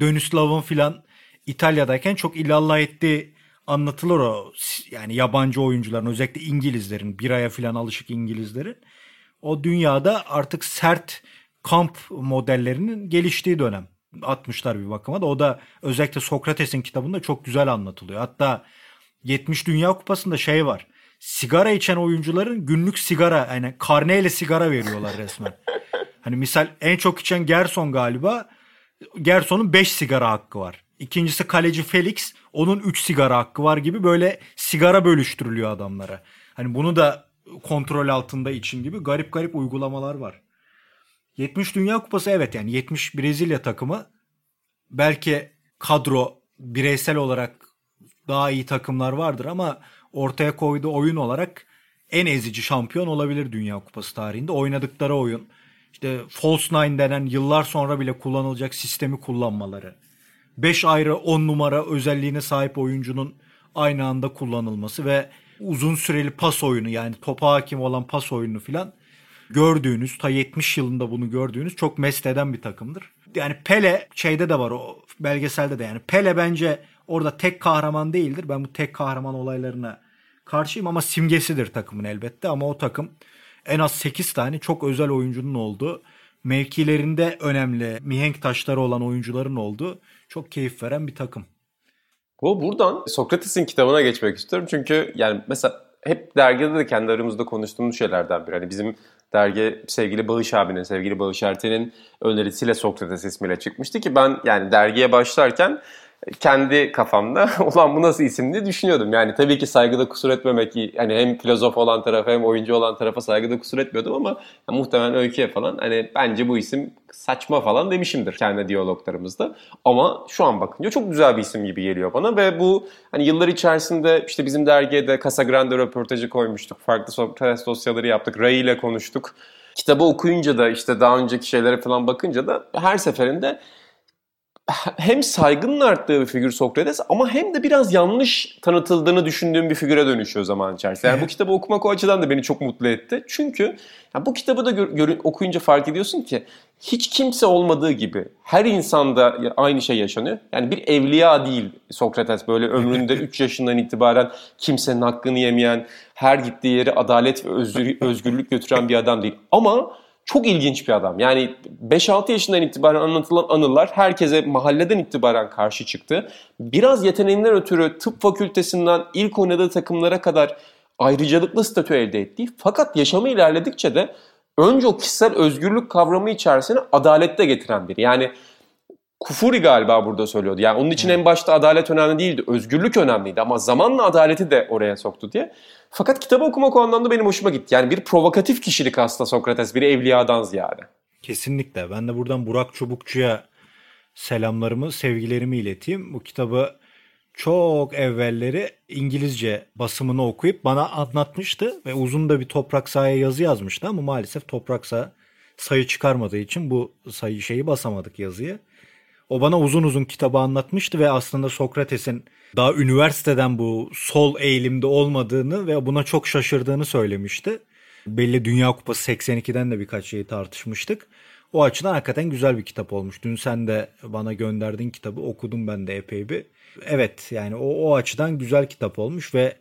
Dönüslav'ın falan İtalya'dayken çok illallah ettiği anlatılır o. Yani yabancı oyuncuların özellikle İngilizlerin biraya falan alışık İngilizlerin. O dünyada artık sert kamp modellerinin geliştiği dönem. 60'lar bir bakıma da o da özellikle Sokrates'in kitabında çok güzel anlatılıyor. Hatta 70 Dünya Kupası'nda şey var. Sigara içen oyuncuların günlük sigara yani karneyle sigara veriyorlar resmen. Hani misal en çok içen Gerson galiba. Gerson'un 5 sigara hakkı var. İkincisi kaleci Felix. Onun 3 sigara hakkı var gibi böyle sigara bölüştürülüyor adamlara. Hani bunu da kontrol altında için gibi garip garip uygulamalar var. 70 Dünya Kupası evet yani 70 Brezilya takımı belki kadro bireysel olarak daha iyi takımlar vardır ama ortaya koyduğu oyun olarak en ezici şampiyon olabilir Dünya Kupası tarihinde. Oynadıkları oyun, işte False Nine denen yıllar sonra bile kullanılacak sistemi kullanmaları, 5 ayrı 10 numara özelliğine sahip oyuncunun aynı anda kullanılması ve uzun süreli pas oyunu yani topa hakim olan pas oyunu filan gördüğünüz, ta 70 yılında bunu gördüğünüz çok mest eden bir takımdır. Yani Pele şeyde de var o belgeselde de yani Pele bence orada tek kahraman değildir. Ben bu tek kahraman olaylarına karşıyım ama simgesidir takımın elbette. Ama o takım en az 8 tane çok özel oyuncunun olduğu, mevkilerinde önemli mihenk taşları olan oyuncuların olduğu çok keyif veren bir takım. Bu buradan Sokrates'in kitabına geçmek istiyorum. Çünkü yani mesela hep dergide de kendi aramızda konuştuğumuz şeylerden biri. Hani bizim dergi sevgili Bağış abinin, sevgili Bağış Erten'in önerisiyle Sokrates ismiyle çıkmıştı ki ben yani dergiye başlarken kendi kafamda ulan bu nasıl isim diye düşünüyordum. Yani tabii ki saygıda kusur etmemek iyi. Hani hem filozof olan tarafa hem oyuncu olan tarafa saygıda kusur etmiyordum ama muhtemelen Öykü'ye falan hani bence bu isim saçma falan demişimdir kendi diyaloglarımızda. Ama şu an bakınca çok güzel bir isim gibi geliyor bana ve bu hani yıllar içerisinde işte bizim dergiye de Casagrande röportajı koymuştuk. Farklı Sokrates dosyaları yaptık. Ray ile konuştuk. Kitabı okuyunca da işte daha önceki şeylere falan bakınca da her seferinde hem saygının arttığı bir figür Sokrates ama hem de biraz yanlış tanıtıldığını düşündüğüm bir figüre dönüşüyor zaman içerisinde. Yani bu kitabı okumak o açıdan da beni çok mutlu etti. Çünkü yani bu kitabı da okuyunca fark ediyorsun ki hiç kimse olmadığı gibi her insanda aynı şey yaşanıyor. Yani bir evliya değil Sokrates böyle ömründe 3 yaşından itibaren kimsenin hakkını yemeyen, her gittiği yere adalet ve özgürlük götüren bir adam değil. Ama çok ilginç bir adam. Yani 5-6 yaşından itibaren anlatılan anılar herkese mahalleden itibaren karşı çıktı. Biraz yeteneğinden ötürü tıp fakültesinden ilk oynadığı takımlara kadar ayrıcalıklı statü elde etti. Fakat yaşamı ilerledikçe de önce o kişisel özgürlük kavramı içerisine adalet de getiren biri. Yani Kufuri galiba burada söylüyordu. Yani onun için en başta adalet önemli değildi. Özgürlük önemliydi ama zamanla adaleti de oraya soktu diye. Fakat kitabı okumak o anlamda benim hoşuma gitti. Yani bir provokatif kişilik aslında Sokrates. Bir evliyadan ziyade. Kesinlikle. Ben de buradan Burak Çubukçu'ya selamlarımı, sevgilerimi ileteyim. Bu kitabı çok evvelleri İngilizce basımını okuyup bana anlatmıştı. Ve uzun da bir Toprak Sağ'a yazı yazmıştı ama maalesef Toprak Sağ sayı çıkarmadığı için bu şeyi basamadık yazıyı. O bana uzun uzun kitabı anlatmıştı ve aslında Sokrates'in daha üniversiteden bu sol eğilimde olmadığını ve buna çok şaşırdığını söylemişti. Belli Dünya Kupası 82'den de birkaç şeyi tartışmıştık. O açıdan hakikaten güzel bir kitap olmuş. Dün sen de bana gönderdin kitabı, okudum ben de epey bir. Evet yani o açıdan güzel kitap olmuş ve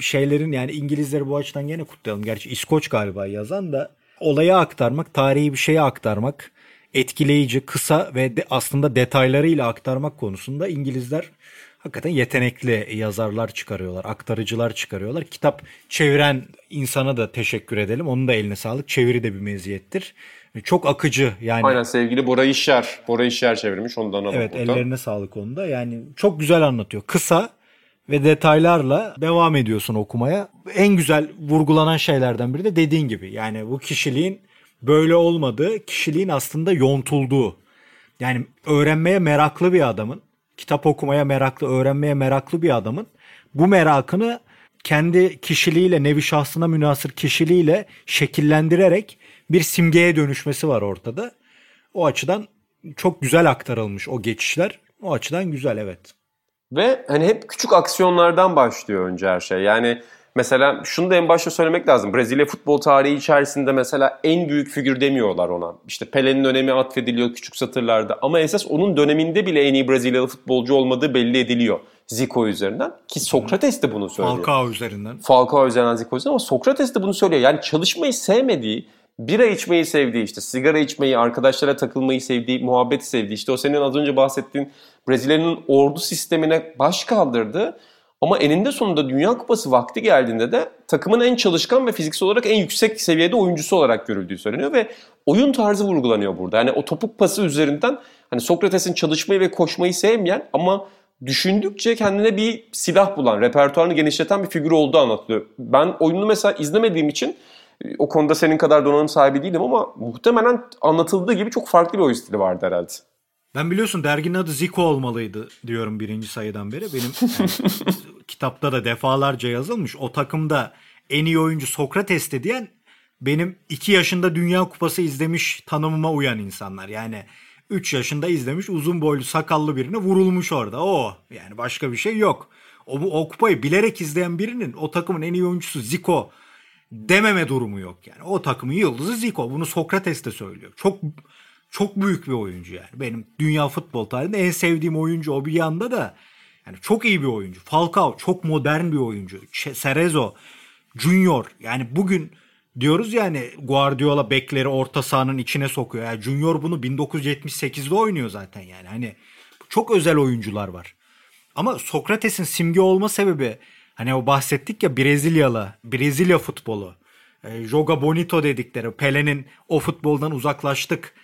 şeylerin, yani İngilizleri bu açıdan gene kutlayalım. Gerçi İskoç galiba yazan da, olayı aktarmak, tarihi bir şeye aktarmak, etkileyici, kısa ve aslında detaylarıyla aktarmak konusunda İngilizler hakikaten yetenekli yazarlar çıkarıyorlar, aktarıcılar çıkarıyorlar. Kitap çeviren insana da teşekkür edelim. Onun da eline sağlık. Çeviri de bir meziyettir. Çok akıcı yani. Aynen, sevgili Bora İşyer. Bora İşyer çevirmiş. Onu da analım. Evet, buradan. Ellerine sağlık onu da. Yani çok güzel anlatıyor. Kısa ve detaylarla devam ediyorsun okumaya. En güzel vurgulanan şeylerden biri de dediğin gibi. Yani bu kişiliğin böyle olmadığı, kişiliğin aslında yontulduğu. Yani öğrenmeye meraklı bir adamın, kitap okumaya meraklı, öğrenmeye meraklı bir adamın bu merakını kendi kişiliğiyle, nevi şahsına münhasır kişiliğiyle şekillendirerek bir simgeye dönüşmesi var ortada. O açıdan çok güzel aktarılmış o geçişler. O açıdan güzel, evet. Ve hani hep küçük aksiyonlardan başlıyor önce her şey. Yani mesela şunu da en başta söylemek lazım. Brezilya futbol tarihi içerisinde mesela en büyük figür demiyorlar ona. İşte Pele'nin önemi atfediliyor küçük satırlarda. Ama esas onun döneminde bile en iyi Brezilyalı futbolcu olmadığı belli ediliyor. Zico üzerinden. Ki Sokrates de bunu söylüyor. Falcao üzerinden. Falcao üzerinden, Zico üzerinden, ama Sokrates de bunu söylüyor. Yani çalışmayı sevmediği, bira içmeyi sevdiği, işte sigara içmeyi, arkadaşlara takılmayı sevdiği, muhabbeti sevdiği, işte o senin az önce bahsettiğin Brezilya'nın ordu sistemine baş kaldırdı. Ama eninde sonunda Dünya Kupası vakti geldiğinde de takımın en çalışkan ve fiziksel olarak en yüksek seviyede oyuncusu olarak görüldüğü söyleniyor ve oyun tarzı vurgulanıyor burada. Yani o topuk pası üzerinden hani Sokrates'in çalışmayı ve koşmayı sevmeyen ama düşündükçe kendine bir silah bulan, repertuarını genişleten bir figür olduğu anlatılıyor. Ben oyunu mesela izlemediğim için o konuda senin kadar donanım sahibi değilim ama muhtemelen anlatıldığı gibi çok farklı bir oyun stili vardı herhalde. Ben biliyorsun derginin adı Zico olmalıydı diyorum birinci sayıdan beri. Benim yani, kitapta da defalarca yazılmış. O takımda en iyi oyuncu Sokrates'ti diyen benim 2 yaşında Dünya Kupası izlemiş tanımıma uyan insanlar. Yani 3 yaşında izlemiş, uzun boylu sakallı birine vurulmuş orada. O yani başka bir şey yok. O kupayı bilerek izleyen birinin o takımın en iyi oyuncusu Zico dememe durumu yok. Yani o takımın yıldızı Zico. Bunu Sokrates de söylüyor. Çok büyük bir oyuncu yani. Benim dünya futbol tarihinde en sevdiğim oyuncu o bir yanda da. Yani çok iyi bir oyuncu. Falcao çok modern bir oyuncu. Cerezo, Junior. Yani bugün diyoruz yani Guardiola bekleri orta sahanın içine sokuyor. Yani Junior bunu 1978'de oynuyor zaten yani. Hani çok özel oyuncular var. Ama Sokrates'in simge olma sebebi, hani o bahsettik ya, Brezilya futbolu. Joga Bonito dedikleri, Pele'nin o futboldan uzaklaştık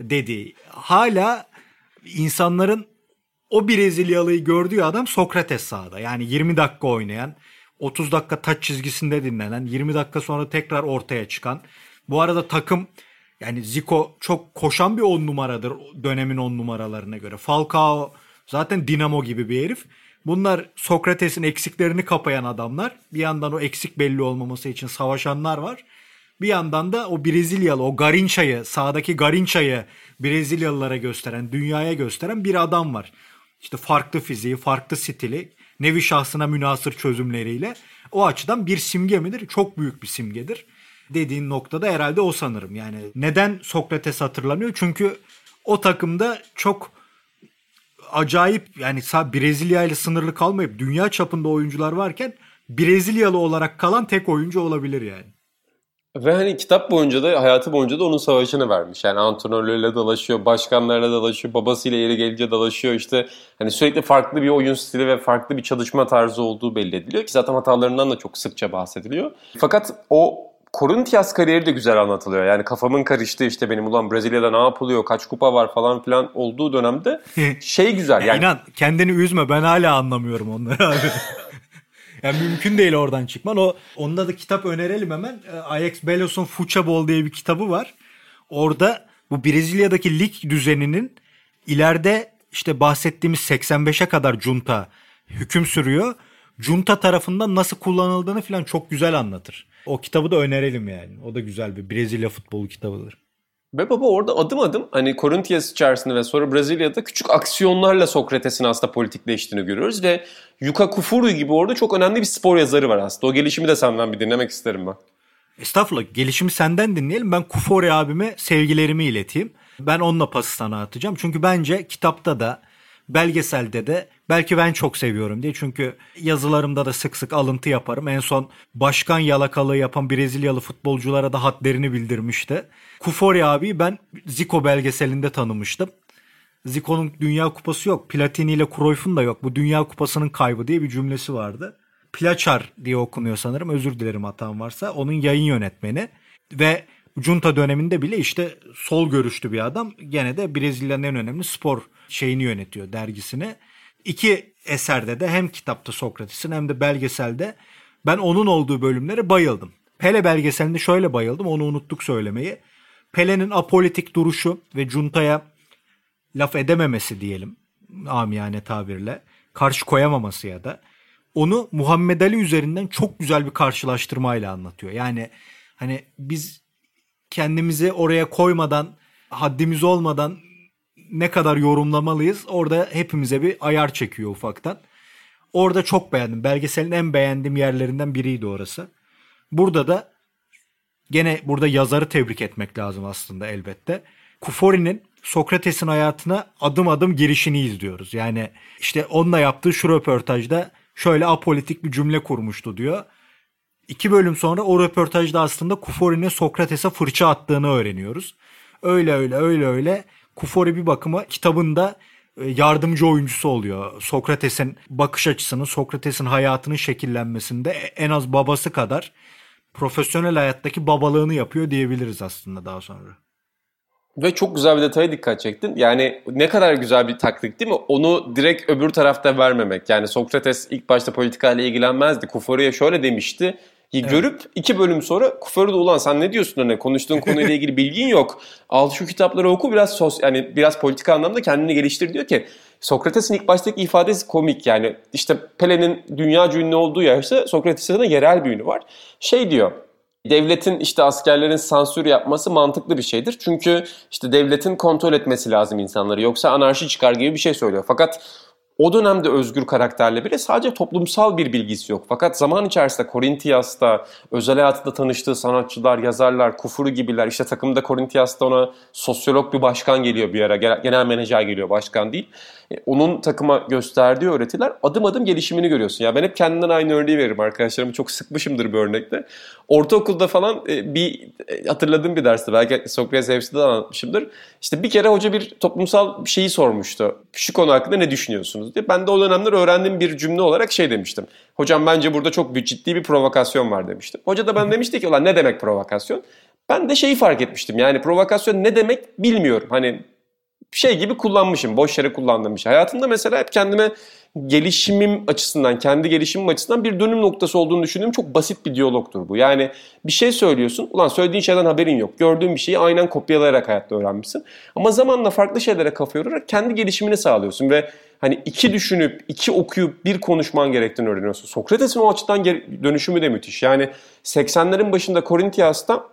dediği. Hala insanların o Brezilyalıyı gördüğü adam Sokrates sahada. Yani 20 dakika oynayan, 30 dakika taç çizgisinde dinlenen, 20 dakika sonra tekrar ortaya çıkan. Bu arada takım, yani Zico çok koşan bir 10 numaradır dönemin 10 numaralarına göre. Falcao zaten dinamo gibi bir herif. Bunlar Sokrates'in eksiklerini kapayan adamlar. Bir yandan o eksik belli olmaması için savaşanlar var. Bir yandan da o Brezilyalı, o Garrincha'yı, sahadaki Garrincha'yı Brezilyalılara gösteren, dünyaya gösteren bir adam var. İşte farklı fiziği, farklı stili, nevi şahsına münhasır çözümleriyle. O açıdan bir simge midir? Çok büyük bir simgedir. Dediğin noktada herhalde o sanırım. Yani neden Sokrates hatırlanıyor? Çünkü o takımda çok acayip, yani Brezilya ile sınırlı kalmayıp dünya çapında oyuncular varken Brezilyalı olarak kalan tek oyuncu olabilir yani. Ve hani kitap boyunca da, hayatı boyunca da onun savaşını vermiş. Yani antrenörleriyle dalaşıyor, başkanlarla dalaşıyor, babasıyla yeri gelince dalaşıyor. İşte hani sürekli farklı bir oyun stili ve farklı bir çalışma tarzı olduğu belli ediliyor ki zaten hatalarından da çok sıkça bahsediliyor. Fakat o Corinthians kariyeri de güzel anlatılıyor. Yani kafamın karıştığı, işte benim ulan Brezilya'da ne yapılıyor, kaç kupa var falan filan olduğu dönemde şey güzel. Yani inan kendini üzme, ben hala anlamıyorum onları abi. Yani mümkün değil oradan çıkman. Onda da kitap önerelim hemen. Alex Belos'un Futebol diye bir kitabı var. Orada bu Brezilya'daki lig düzeninin ileride işte bahsettiğimiz 85'e kadar junta hüküm sürüyor. Junta tarafından nasıl kullanıldığını falan çok güzel anlatır. O kitabı da önerelim yani. O da güzel bir Brezilya futbolu kitabıdır. Ve baba orada adım adım hani Corinthians içerisinde ve sonra Brezilya'da küçük aksiyonlarla Sokrates'in aslında politikleştiğini görüyoruz ve Yuka Kufuru gibi orada çok önemli bir spor yazarı var aslında. O gelişimi de senden bir dinlemek isterim ben. Estağfurullah, gelişimi senden dinleyelim. Ben Kufuri abime sevgilerimi ileteyim. Ben onunla pası sana atacağım. Çünkü bence kitapta da belgeselde de belki ben çok seviyorum diye. Çünkü yazılarımda da sık sık alıntı yaparım. En son başkan yalakalığı yapan Brezilyalı futbolculara da hadlerini bildirmişti. Kufori abi ben Zico belgeselinde tanımıştım. Zico'nun Dünya Kupası yok. Platini ile Cruyff'un da yok. Bu Dünya Kupası'nın kaybı diye bir cümlesi vardı. Plaçar diye okunuyor sanırım. Özür dilerim hatam varsa. Onun yayın yönetmeni ve Junta döneminde bile işte sol görüşlü bir adam. Gene de Brezilya'nın en önemli spor şeyini yönetiyor, dergisini. İki eserde de hem kitapta Sokrates'in hem de belgeselde ben onun olduğu bölümlere bayıldım. Pele belgeselinde şöyle bayıldım, onu unuttuk söylemeyi. Pele'nin apolitik duruşu ve Junta'ya laf edememesi diyelim amiyane tabirle, karşı koyamaması ya da onu Muhammed Ali üzerinden çok güzel bir karşılaştırmayla anlatıyor. Yani hani biz kendimizi oraya koymadan, haddimiz olmadan ne kadar yorumlamalıyız? Orada hepimize bir ayar çekiyor ufaktan. Orada çok beğendim. Belgeselin en beğendiğim yerlerinden biriydi orası. Burada da gene burada yazarı tebrik etmek lazım aslında elbette. Kufori'nin Sokrates'in hayatına adım adım girişini izliyoruz. Yani işte onunla yaptığı şu röportajda şöyle apolitik bir cümle kurmuştu diyor. 2 bölüm sonra o röportajda aslında Kufori'nin Sokrates'e fırça attığını öğreniyoruz. Öyle Kufori bir bakıma kitabında yardımcı oyuncusu oluyor. Sokrates'in bakış açısının, Sokrates'in hayatının şekillenmesinde en az babası kadar profesyonel hayattaki babalığını yapıyor diyebiliriz aslında daha sonra. Ve çok güzel bir detaya dikkat çektin. Yani ne kadar güzel bir taktik değil mi? Onu direkt öbür tarafta vermemek. Yani Sokrates ilk başta politikayla ilgilenmezdi. Kufori'ye şöyle demişti. Evet. Görüp 2 bölüm sonra Kufori'de ulan sen ne diyorsun hani konuştuğun konuyla ilgili bilgin yok. Al şu kitapları oku biraz politika anlamda kendini geliştir diyor ki. Sokrates'in ilk baştaki ifadesi komik yani. İşte Pele'nin dünyaca ünlü olduğu yaşta Sokrates'in de yerel bir ünlü var. Şey diyor. Devletin işte askerlerin sansür yapması mantıklı bir şeydir. Çünkü işte devletin kontrol etmesi lazım insanları. Yoksa anarşi çıkar gibi bir şey söylüyor. Fakat o dönemde özgür karakterle bile sadece toplumsal bir bilgisi yok. Fakat zaman içerisinde Korintiyas'ta, özel hayatında tanıştığı sanatçılar, yazarlar, Kufori gibiler. İşte takımda Korintiyas'ta ona sosyolog bir başkan geliyor bir ara. Genel menajer geliyor, başkan değil. Onun takıma gösterdiği öğretiler adım adım gelişimini görüyorsun. Ya ben hep kendimden aynı örneği veririm arkadaşlarımı. Çok sıkmışımdır bir örnekte. Ortaokulda falan hatırladığım bir derste. Belki Sokrates hepsinde de anlatmışımdır. İşte bir kere hoca bir toplumsal şeyi sormuştu. Şu konu hakkında ne düşünüyorsunuz? Diye. Ben de o dönemler öğrendiğim bir cümle olarak şey demiştim. Hocam bence burada çok ciddi bir provokasyon var demiştim. Hoca da bana demişti ki ulan ne demek provokasyon? Ben de şeyi fark etmiştim. Yani provokasyon ne demek bilmiyorum. Hani şey gibi kullanmışım. Boş yere kullandığım bir şey. Hayatımda mesela hep kendime kendi gelişimim açısından bir dönüm noktası olduğunu düşündüğüm çok basit bir diyalogtur bu. Yani bir şey söylüyorsun. Ulan söylediğin şeyden haberin yok. Gördüğün bir şeyi aynen kopyalayarak hayatta öğrenmişsin. Ama zamanla farklı şeylere kafa yorarak kendi gelişimini sağlıyorsun ve hani 2 düşünüp, 2 okuyup, 1 konuşman gerektiğini öğreniyorsun. Sokrates'in o açıdan dönüşümü de müthiş. Yani 80'lerin başında Korintiyas'ta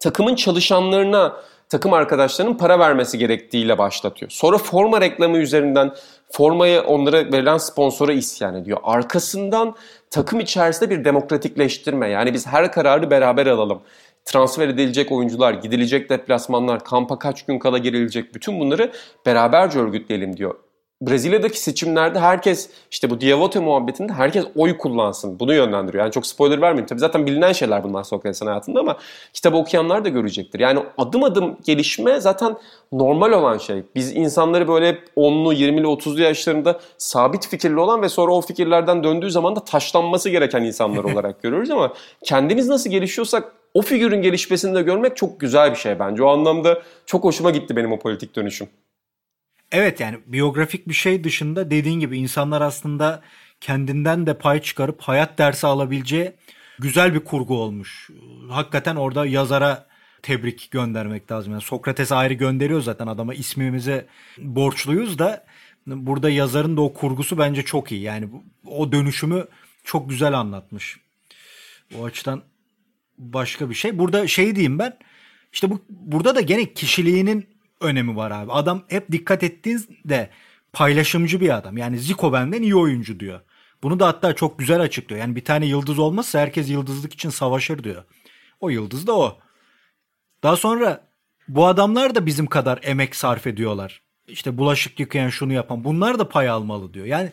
takımın çalışanlarına, takım arkadaşlarının para vermesi gerektiğiyle başlatıyor. Sonra forma reklamı üzerinden formayı onlara verilen sponsora isyan ediyor. Arkasından takım içerisinde bir demokratikleştirme. Yani biz her kararı beraber alalım. Transfer edilecek oyuncular, gidilecek deplasmanlar, kampa kaç gün kala girilecek bütün bunları beraberce örgütleyelim diyor. Brezilya'daki seçimlerde herkes işte bu Diavote muhabbetinde herkes oy kullansın. Bunu yönlendiriyor. Yani çok spoiler vermeyeyim. Tabii zaten bilinen şeyler bunlar Sokrates'in hayatında ama kitabı okuyanlar da görecektir. Yani adım adım gelişme zaten normal olan şey. Biz insanları böyle hep 10'lu, 20'li, 30'lu yaşlarında sabit fikirli olan ve sonra o fikirlerden döndüğü zaman da taşlanması gereken insanlar olarak görüyoruz ama kendimiz nasıl gelişiyorsak o figürün gelişmesini de görmek çok güzel bir şey bence. O anlamda çok hoşuma gitti benim o politik dönüşüm. Evet yani biyografik bir şey dışında dediğin gibi insanlar aslında kendinden de pay çıkarıp hayat dersi alabileceği güzel bir kurgu olmuş. Hakikaten orada yazara tebrik göndermek lazım. Yani Sokrates'e ayrı gönderiyor zaten adama ismimize borçluyuz da burada yazarın da o kurgusu bence çok iyi. Yani o dönüşümü çok güzel anlatmış. O açıdan başka bir şey. Burada şey diyeyim ben işte burada da gene kişiliğinin önemi var abi. Adam hep dikkat ettiğinde paylaşımcı bir adam. Yani Zico benden iyi oyuncu diyor. Bunu da hatta çok güzel açıklıyor. Yani bir tane yıldız olmazsa herkes yıldızlık için savaşır diyor. O yıldız da o. Daha sonra bu adamlar da bizim kadar emek sarf ediyorlar. işte bulaşık yıkayan, şunu yapan, bunlar da pay almalı diyor. Yani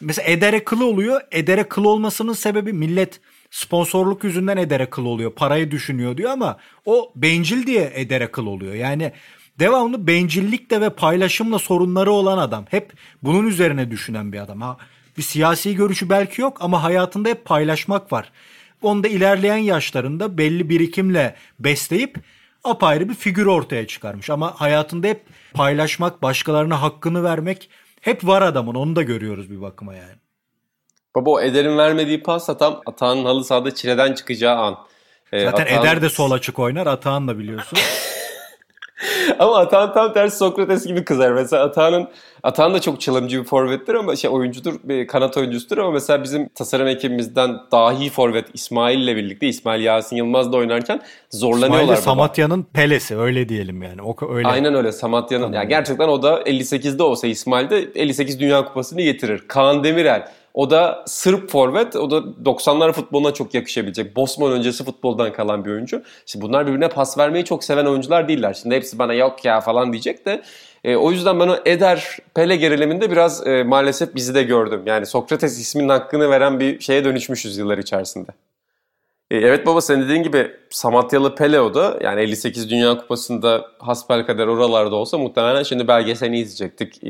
mesela Edere kıl oluyor. Edere kıl olmasının sebebi millet sponsorluk yüzünden Edere kıl oluyor. Parayı düşünüyor diyor ama o bencil diye Edere kıl oluyor. Yani devamlı bencillikle ve paylaşımla sorunları olan adam. Hep bunun üzerine düşünen bir adam. Ha, bir siyasi görüşü belki yok ama hayatında hep paylaşmak var. Onu da ilerleyen yaşlarında belli birikimle besleyip apayrı bir figür ortaya çıkarmış. Ama hayatında hep paylaşmak, başkalarına hakkını vermek hep var adamın. Onu da görüyoruz bir bakıma yani. Baba, o Eder'in vermediği pas tam Atağan'ın halı sahada çileden çıkacağı an. Zaten Atağan... Eder de sol açık oynar. Atağan da biliyorsun. Ama Atağan tam tersi Sokrates gibi kızar. Mesela Atağan da çok çalımcı bir forvettir ama oyuncudur, kanat oyuncusudur ama mesela bizim tasarım ekibimizden dahi forvet İsmail'le birlikte, İsmail Yasin Yılmaz'la oynarken zorlanıyorlar. İsmail de Samatya'nın Pelesi, öyle diyelim yani. Öyle. Aynen öyle, Samatya'nın. Tamam. Yani gerçekten o da 58'de olsa İsmail de 58 Dünya Kupası'nı getirir. Kaan Demirel. O da Sırp forvet, o da 90'lar futboluna çok yakışabilecek. Bosman öncesi futboldan kalan bir oyuncu. Şimdi bunlar birbirine pas vermeyi çok seven oyuncular değiller. Şimdi hepsi bana yok ya falan diyecek de. O yüzden ben o Eder-Pele geriliminde biraz maalesef bizi de gördüm. Yani Sokrates isminin hakkını veren bir şeye dönüşmüşüz yıllar içerisinde. Evet baba, sen dediğin gibi Samatyalı Pele o da. Yani 58 Dünya Kupası'nda hasbelkader oralarda olsa muhtemelen şimdi belgeselini izleyecektik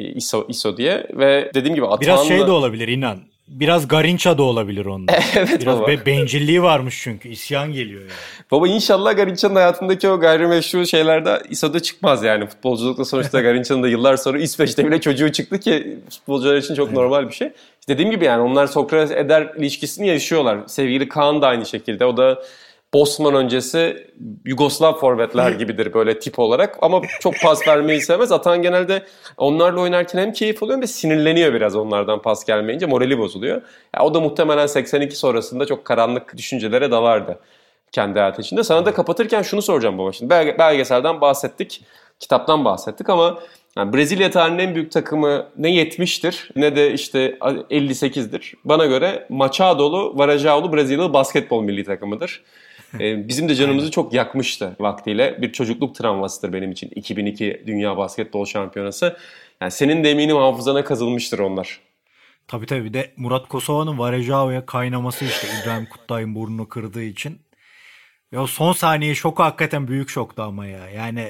ISO diye. Ve dediğim gibi Atağan'la... Biraz şey de olabilir inan. Biraz Garinça da olabilir onda. Evet, biraz baba. Bencilliği varmış çünkü. İsyan geliyor yani. Baba inşallah Garinça'nın hayatındaki o gayrimeşru şeylerde İSO'da çıkmaz yani. Futbolculukta sonuçta Garinça'nın da yıllar sonra İsveç'te bile çocuğu çıktı ki futbolcular için çok normal bir şey. İşte dediğim gibi yani onlar Sokrates Eder ilişkisini yaşıyorlar. Sevgili Kaan da aynı şekilde. O da Bosman öncesi Yugoslav forvetler gibidir böyle tip olarak ama çok pas vermeyi sevmez. Atan genelde onlarla oynarken hem keyif oluyor hem de sinirleniyor biraz onlardan pas gelmeyince, morali bozuluyor. Yani o da muhtemelen 82 sonrasında çok karanlık düşüncelere dalardı kendi hayatı içinde. Sana da kapatırken şunu soracağım baba, şimdi belgeselden bahsettik, kitaptan bahsettik ama yani Brezilya tarihinin en büyük takımı ne 70'tir ne de işte 58'dir. Bana göre Maçado'lu, Varajao'lu Brezilyalı basketbol milli takımıdır. Bizim de canımızı çok yakmıştı vaktiyle. Bir çocukluk travmasıdır benim için 2002 Dünya Basketbol Şampiyonası. Yani senin de eminim hafızana kazılmıştır onlar. Tabii, bir de Murat Kosova'nın Varajao'ya kaynaması işte İbrahim Kuttay'ın burnunu kırdığı için. Ya son saniye şoku hakikaten büyük şoktu ama ya. Yani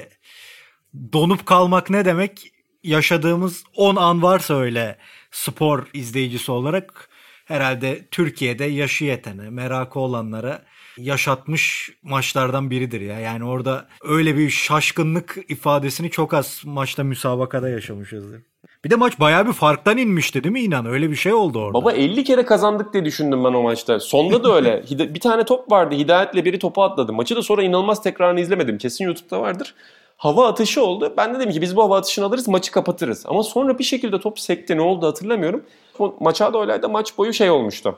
donup kalmak ne demek? Yaşadığımız 10 an varsa öyle spor izleyicisi olarak herhalde Türkiye'de yaşı yetene, merakı olanlara yaşatmış maçlardan biridir ya. Yani orada öyle bir şaşkınlık ifadesini çok az maçta, müsabakada yaşamışızdır. Bir de maç bayağı bir farktan inmişti değil mi inan? Öyle bir şey oldu orada. Baba 50 kere kazandık diye düşündüm ben o maçta. Sonda da öyle. Bir tane top vardı. Hidayet'le biri topu atladı. Maçı da sonra inanılmaz tekrarını izlemedim. Kesin YouTube'da vardır. Hava atışı oldu. Ben de dedim ki biz bu hava atışını alırız, maçı kapatırız. Ama sonra bir şekilde top sekti. Ne oldu hatırlamıyorum. Maça da öyleydi. Maç boyu şey olmuştu.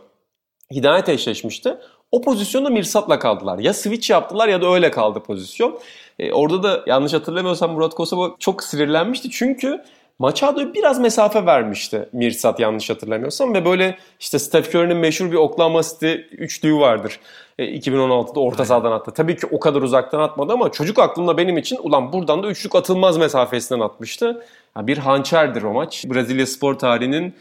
Hidayet eşleşmişti. O pozisyonda Mirsat'la kaldılar. Ya switch yaptılar ya da öyle kaldı pozisyon. Orada da yanlış hatırlamıyorsam Murat Kosova çok sinirlenmişti. Çünkü Maçado'ya biraz mesafe vermişti Mirsat yanlış hatırlamıyorsam. Ve böyle işte Steph Curry'nin meşhur bir Oklahoma City üçlüğü vardır. 2016'da orta sahadan attı. Tabii ki o kadar uzaktan atmadı ama çocuk aklımda benim için ulan buradan da üçlük atılmaz mesafesinden atmıştı. Yani bir hançerdir o maç. Brezilya spor tarihinin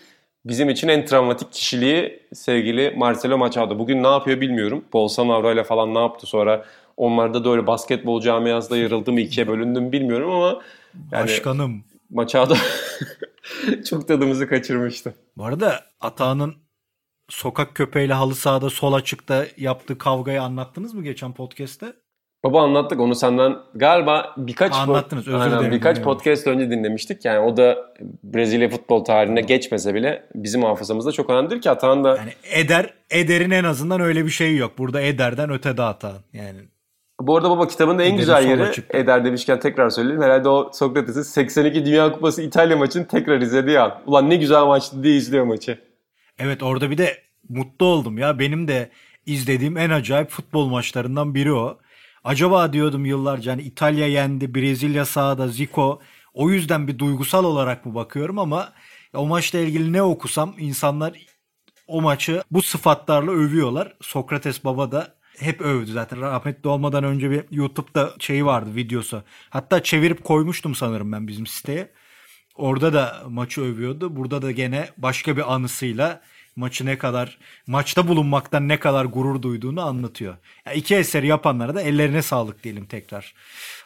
bizim için en travmatik kişiliği sevgili Marcelo Machado. Bugün ne yapıyor bilmiyorum. Bolsonaro ile falan ne yaptı sonra? Onlarda da öyle basketbol camiasında yarıldı mı, ikiye bölündü mü bilmiyorum ama yani başkanım Machado çok tadımızı kaçırmıştı. Bu arada Atağan'ın sokak köpeğiyle halı sahada sol açıkta yaptığı kavgayı anlattınız mı geçen podcast'te? Baba anlattık onu senden galiba birkaç podcast önce dinlemiştik. Yani o da Brezilya futbol tarihine geçmese bile bizim hafızamızda çok önemlidir ki Atağan da... Yani Eder'in en azından öyle bir şeyi yok. Burada Eder'den öte de Atağan yani. Bu arada baba kitabın en güzel yeri çıktı. Eder demişken tekrar söyleyelim. Herhalde o Sokrates'in 82 Dünya Kupası İtalya maçını tekrar izlediği an. Ulan ne güzel maçtı diye izliyor maçı. Evet orada bir de mutlu oldum ya. Benim de izlediğim en acayip futbol maçlarından biri o. Acaba diyordum yıllarca hani İtalya yendi, Brezilya sahada, Zico. O yüzden bir duygusal olarak mı bakıyorum ama o maçla ilgili ne okusam insanlar o maçı bu sıfatlarla övüyorlar. Sokrates Baba da hep övdü zaten. Rahmetli olmadan önce bir YouTube'da şeyi vardı, videosu. Hatta çevirip koymuştum sanırım ben bizim siteye. Orada da maçı övüyordu. Burada da gene başka bir anısıyla maçı ne kadar, maçta bulunmaktan ne kadar gurur duyduğunu anlatıyor. Yani iki eseri yapanlara da ellerine sağlık diyelim tekrar.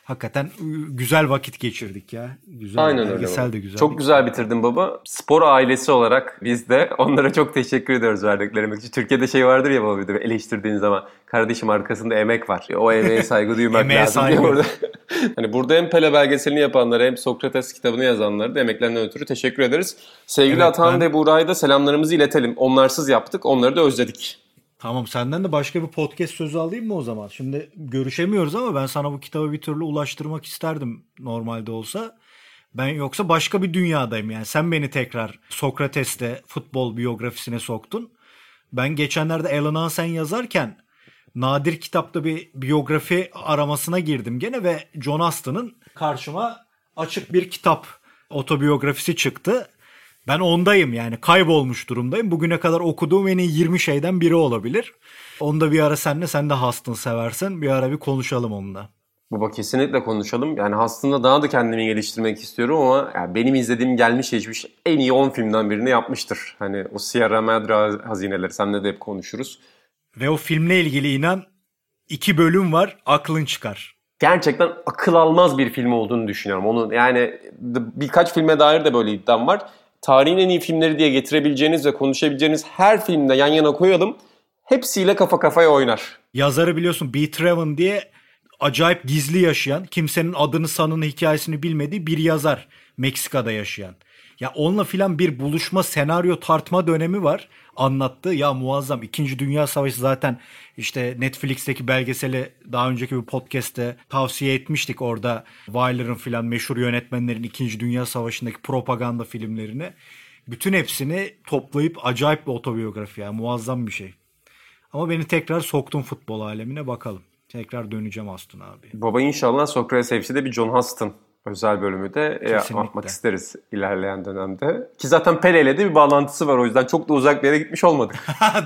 Hakikaten güzel vakit geçirdik ya. Güzel. Aynen öyle. De güzel. Çok güzel bitirdin baba. Spor ailesi olarak biz de onlara çok teşekkür ediyoruz verdiklerimiz için. Türkiye'de şey vardır ya baba, bir de eleştirdiğiniz zaman kardeşim arkasında emek var. O emeğe saygı duymak emeğe lazım. Saygı. Burada. Hani burada hem Pele belgeselini yapanlara hem Sokrates kitabını yazanlara da emeklerinden ötürü teşekkür ederiz. Sevgili evet, Atan ve Buğra'ya da selamlarımızı iletelim. Onlarsız yaptık, onları da özledik. Tamam, senden de başka bir podcast sözü alayım mı o zaman? Şimdi görüşemiyoruz ama ben sana bu kitabı bir türlü ulaştırmak isterdim normalde olsa. Ben yoksa başka bir dünyadayım yani. Sen beni tekrar Sokrates'te futbol biyografisine soktun. Ben geçenlerde Alan Hansen yazarken nadir kitapta bir biyografi aramasına girdim gene ve John Aston'ın karşıma açık bir kitap otobiyografisi çıktı. Ben ondayım yani, kaybolmuş durumdayım. Bugüne kadar okuduğum en iyi 20 şeyden biri olabilir. Onu da bir ara seninle, sen de Hast'ını seversen bir ara bir konuşalım onunla. Baba kesinlikle konuşalım. Yani Hast'ında daha da kendimi geliştirmek istiyorum ama yani benim izlediğim gelmiş geçmiş en iyi 10 filmden birini yapmıştır. Hani o Sierra Madre hazineleri, seninle de hep konuşuruz. Ve o filmle ilgili inan 2 bölüm var, aklın çıkar. Gerçekten akıl almaz bir film olduğunu düşünüyorum. Onun yani birkaç filme dair de böyle iddiam var. Tarihin en iyi filmleri diye getirebileceğiniz ve konuşabileceğiniz her filmde yan yana koyalım. Hepsiyle kafa kafaya oynar. Yazarı biliyorsun, B. Trevin diye acayip gizli yaşayan, kimsenin adını sanını hikayesini bilmediği bir yazar. Meksika'da yaşayan. Ya onunla filan bir buluşma, senaryo tartma dönemi var. Anlattı ya, muazzam. 2. Dünya Savaşı zaten işte Netflix'teki belgeseli daha önceki bir podcast'te tavsiye etmiştik. Orada Wyler'ın filan, meşhur yönetmenlerin 2. Dünya Savaşı'ndaki propaganda filmlerini, bütün hepsini toplayıp acayip bir otobiyografi ya, yani muazzam bir şey. Ama beni tekrar soktun futbol alemine, bakalım. Tekrar döneceğim Aston abi. Baba inşallah Sokrates FC'de bir John Huston özel bölümü de yapmak isteriz ilerleyen dönemde. Ki zaten Pele'yle de bir bağlantısı var. O yüzden çok da uzak bir yere gitmiş olmadık.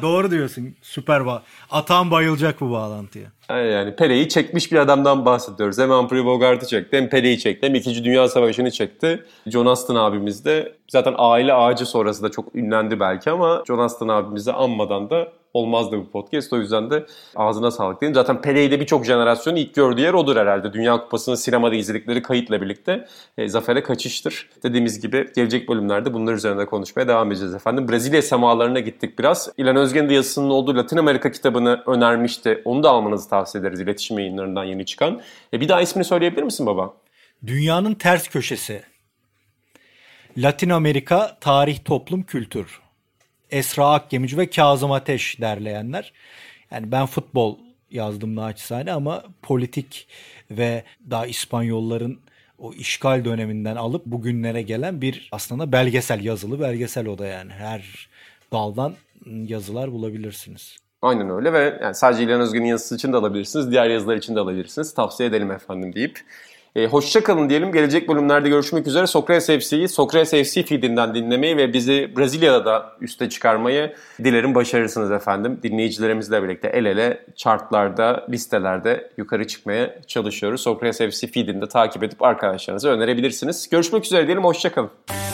Doğru diyorsun. Süper Atan bayılacak bu bağlantıya. Yani Pele'yi çekmiş bir adamdan bahsediyoruz. Hem Humphrey Bogart'ı çekti, hem Pele'yi çekti, hem 2. Dünya Savaşı'nı çekti. John Aston abimiz de zaten Aile Ağacı sonrası da çok ünlendi belki ama John Aston abimizi anmadan da olmazdı bu podcast. O yüzden de ağzına sağlık diyeyim. Zaten Pele'yi de birçok jenerasyonun ilk gördüğü yer odur herhalde. Dünya Kupası'nın sinemada izledikleri kayıtla birlikte zafere kaçıştır. Dediğimiz gibi gelecek bölümlerde bunlar üzerinde konuşmaya devam edeceğiz efendim. Brezilya semalarına gittik biraz. İlhan Özgen'in de yazısının olduğu Latin Amerika kitabını önermişti. Onu da almanızı tavsiye ederiz. İletişim Yayınları'ndan yeni çıkan. Bir daha ismini söyleyebilir misin baba? Dünyanın Ters Köşesi. Latin Amerika, Tarih, Toplum, Kültür. Esra Akgemici ve Kazım Ateş derleyenler. Yani ben futbol yazdım naçizane ama politik ve daha İspanyolların o işgal döneminden alıp bugünlere gelen bir aslında belgesel, yazılı belgesel o da yani. Her daldan yazılar bulabilirsiniz. Aynen öyle ve yani sadece İlhan Özgün'ün yazısı için de alabilirsiniz. Diğer yazılar için de alabilirsiniz. Tavsiye edelim efendim deyip. Hoşça kalın diyelim. Gelecek bölümlerde görüşmek üzere. Sokrates FC'yi Sokrates FC feedinden dinlemeyi ve bizi Brezilya'da da üste çıkarmayı dilerim başarırsınız efendim. Dinleyicilerimizle birlikte el ele chartlarda, listelerde yukarı çıkmaya çalışıyoruz. Sokrates FC feedini de takip edip arkadaşlarınıza önerebilirsiniz. Görüşmek üzere diyelim. Hoşça kalın.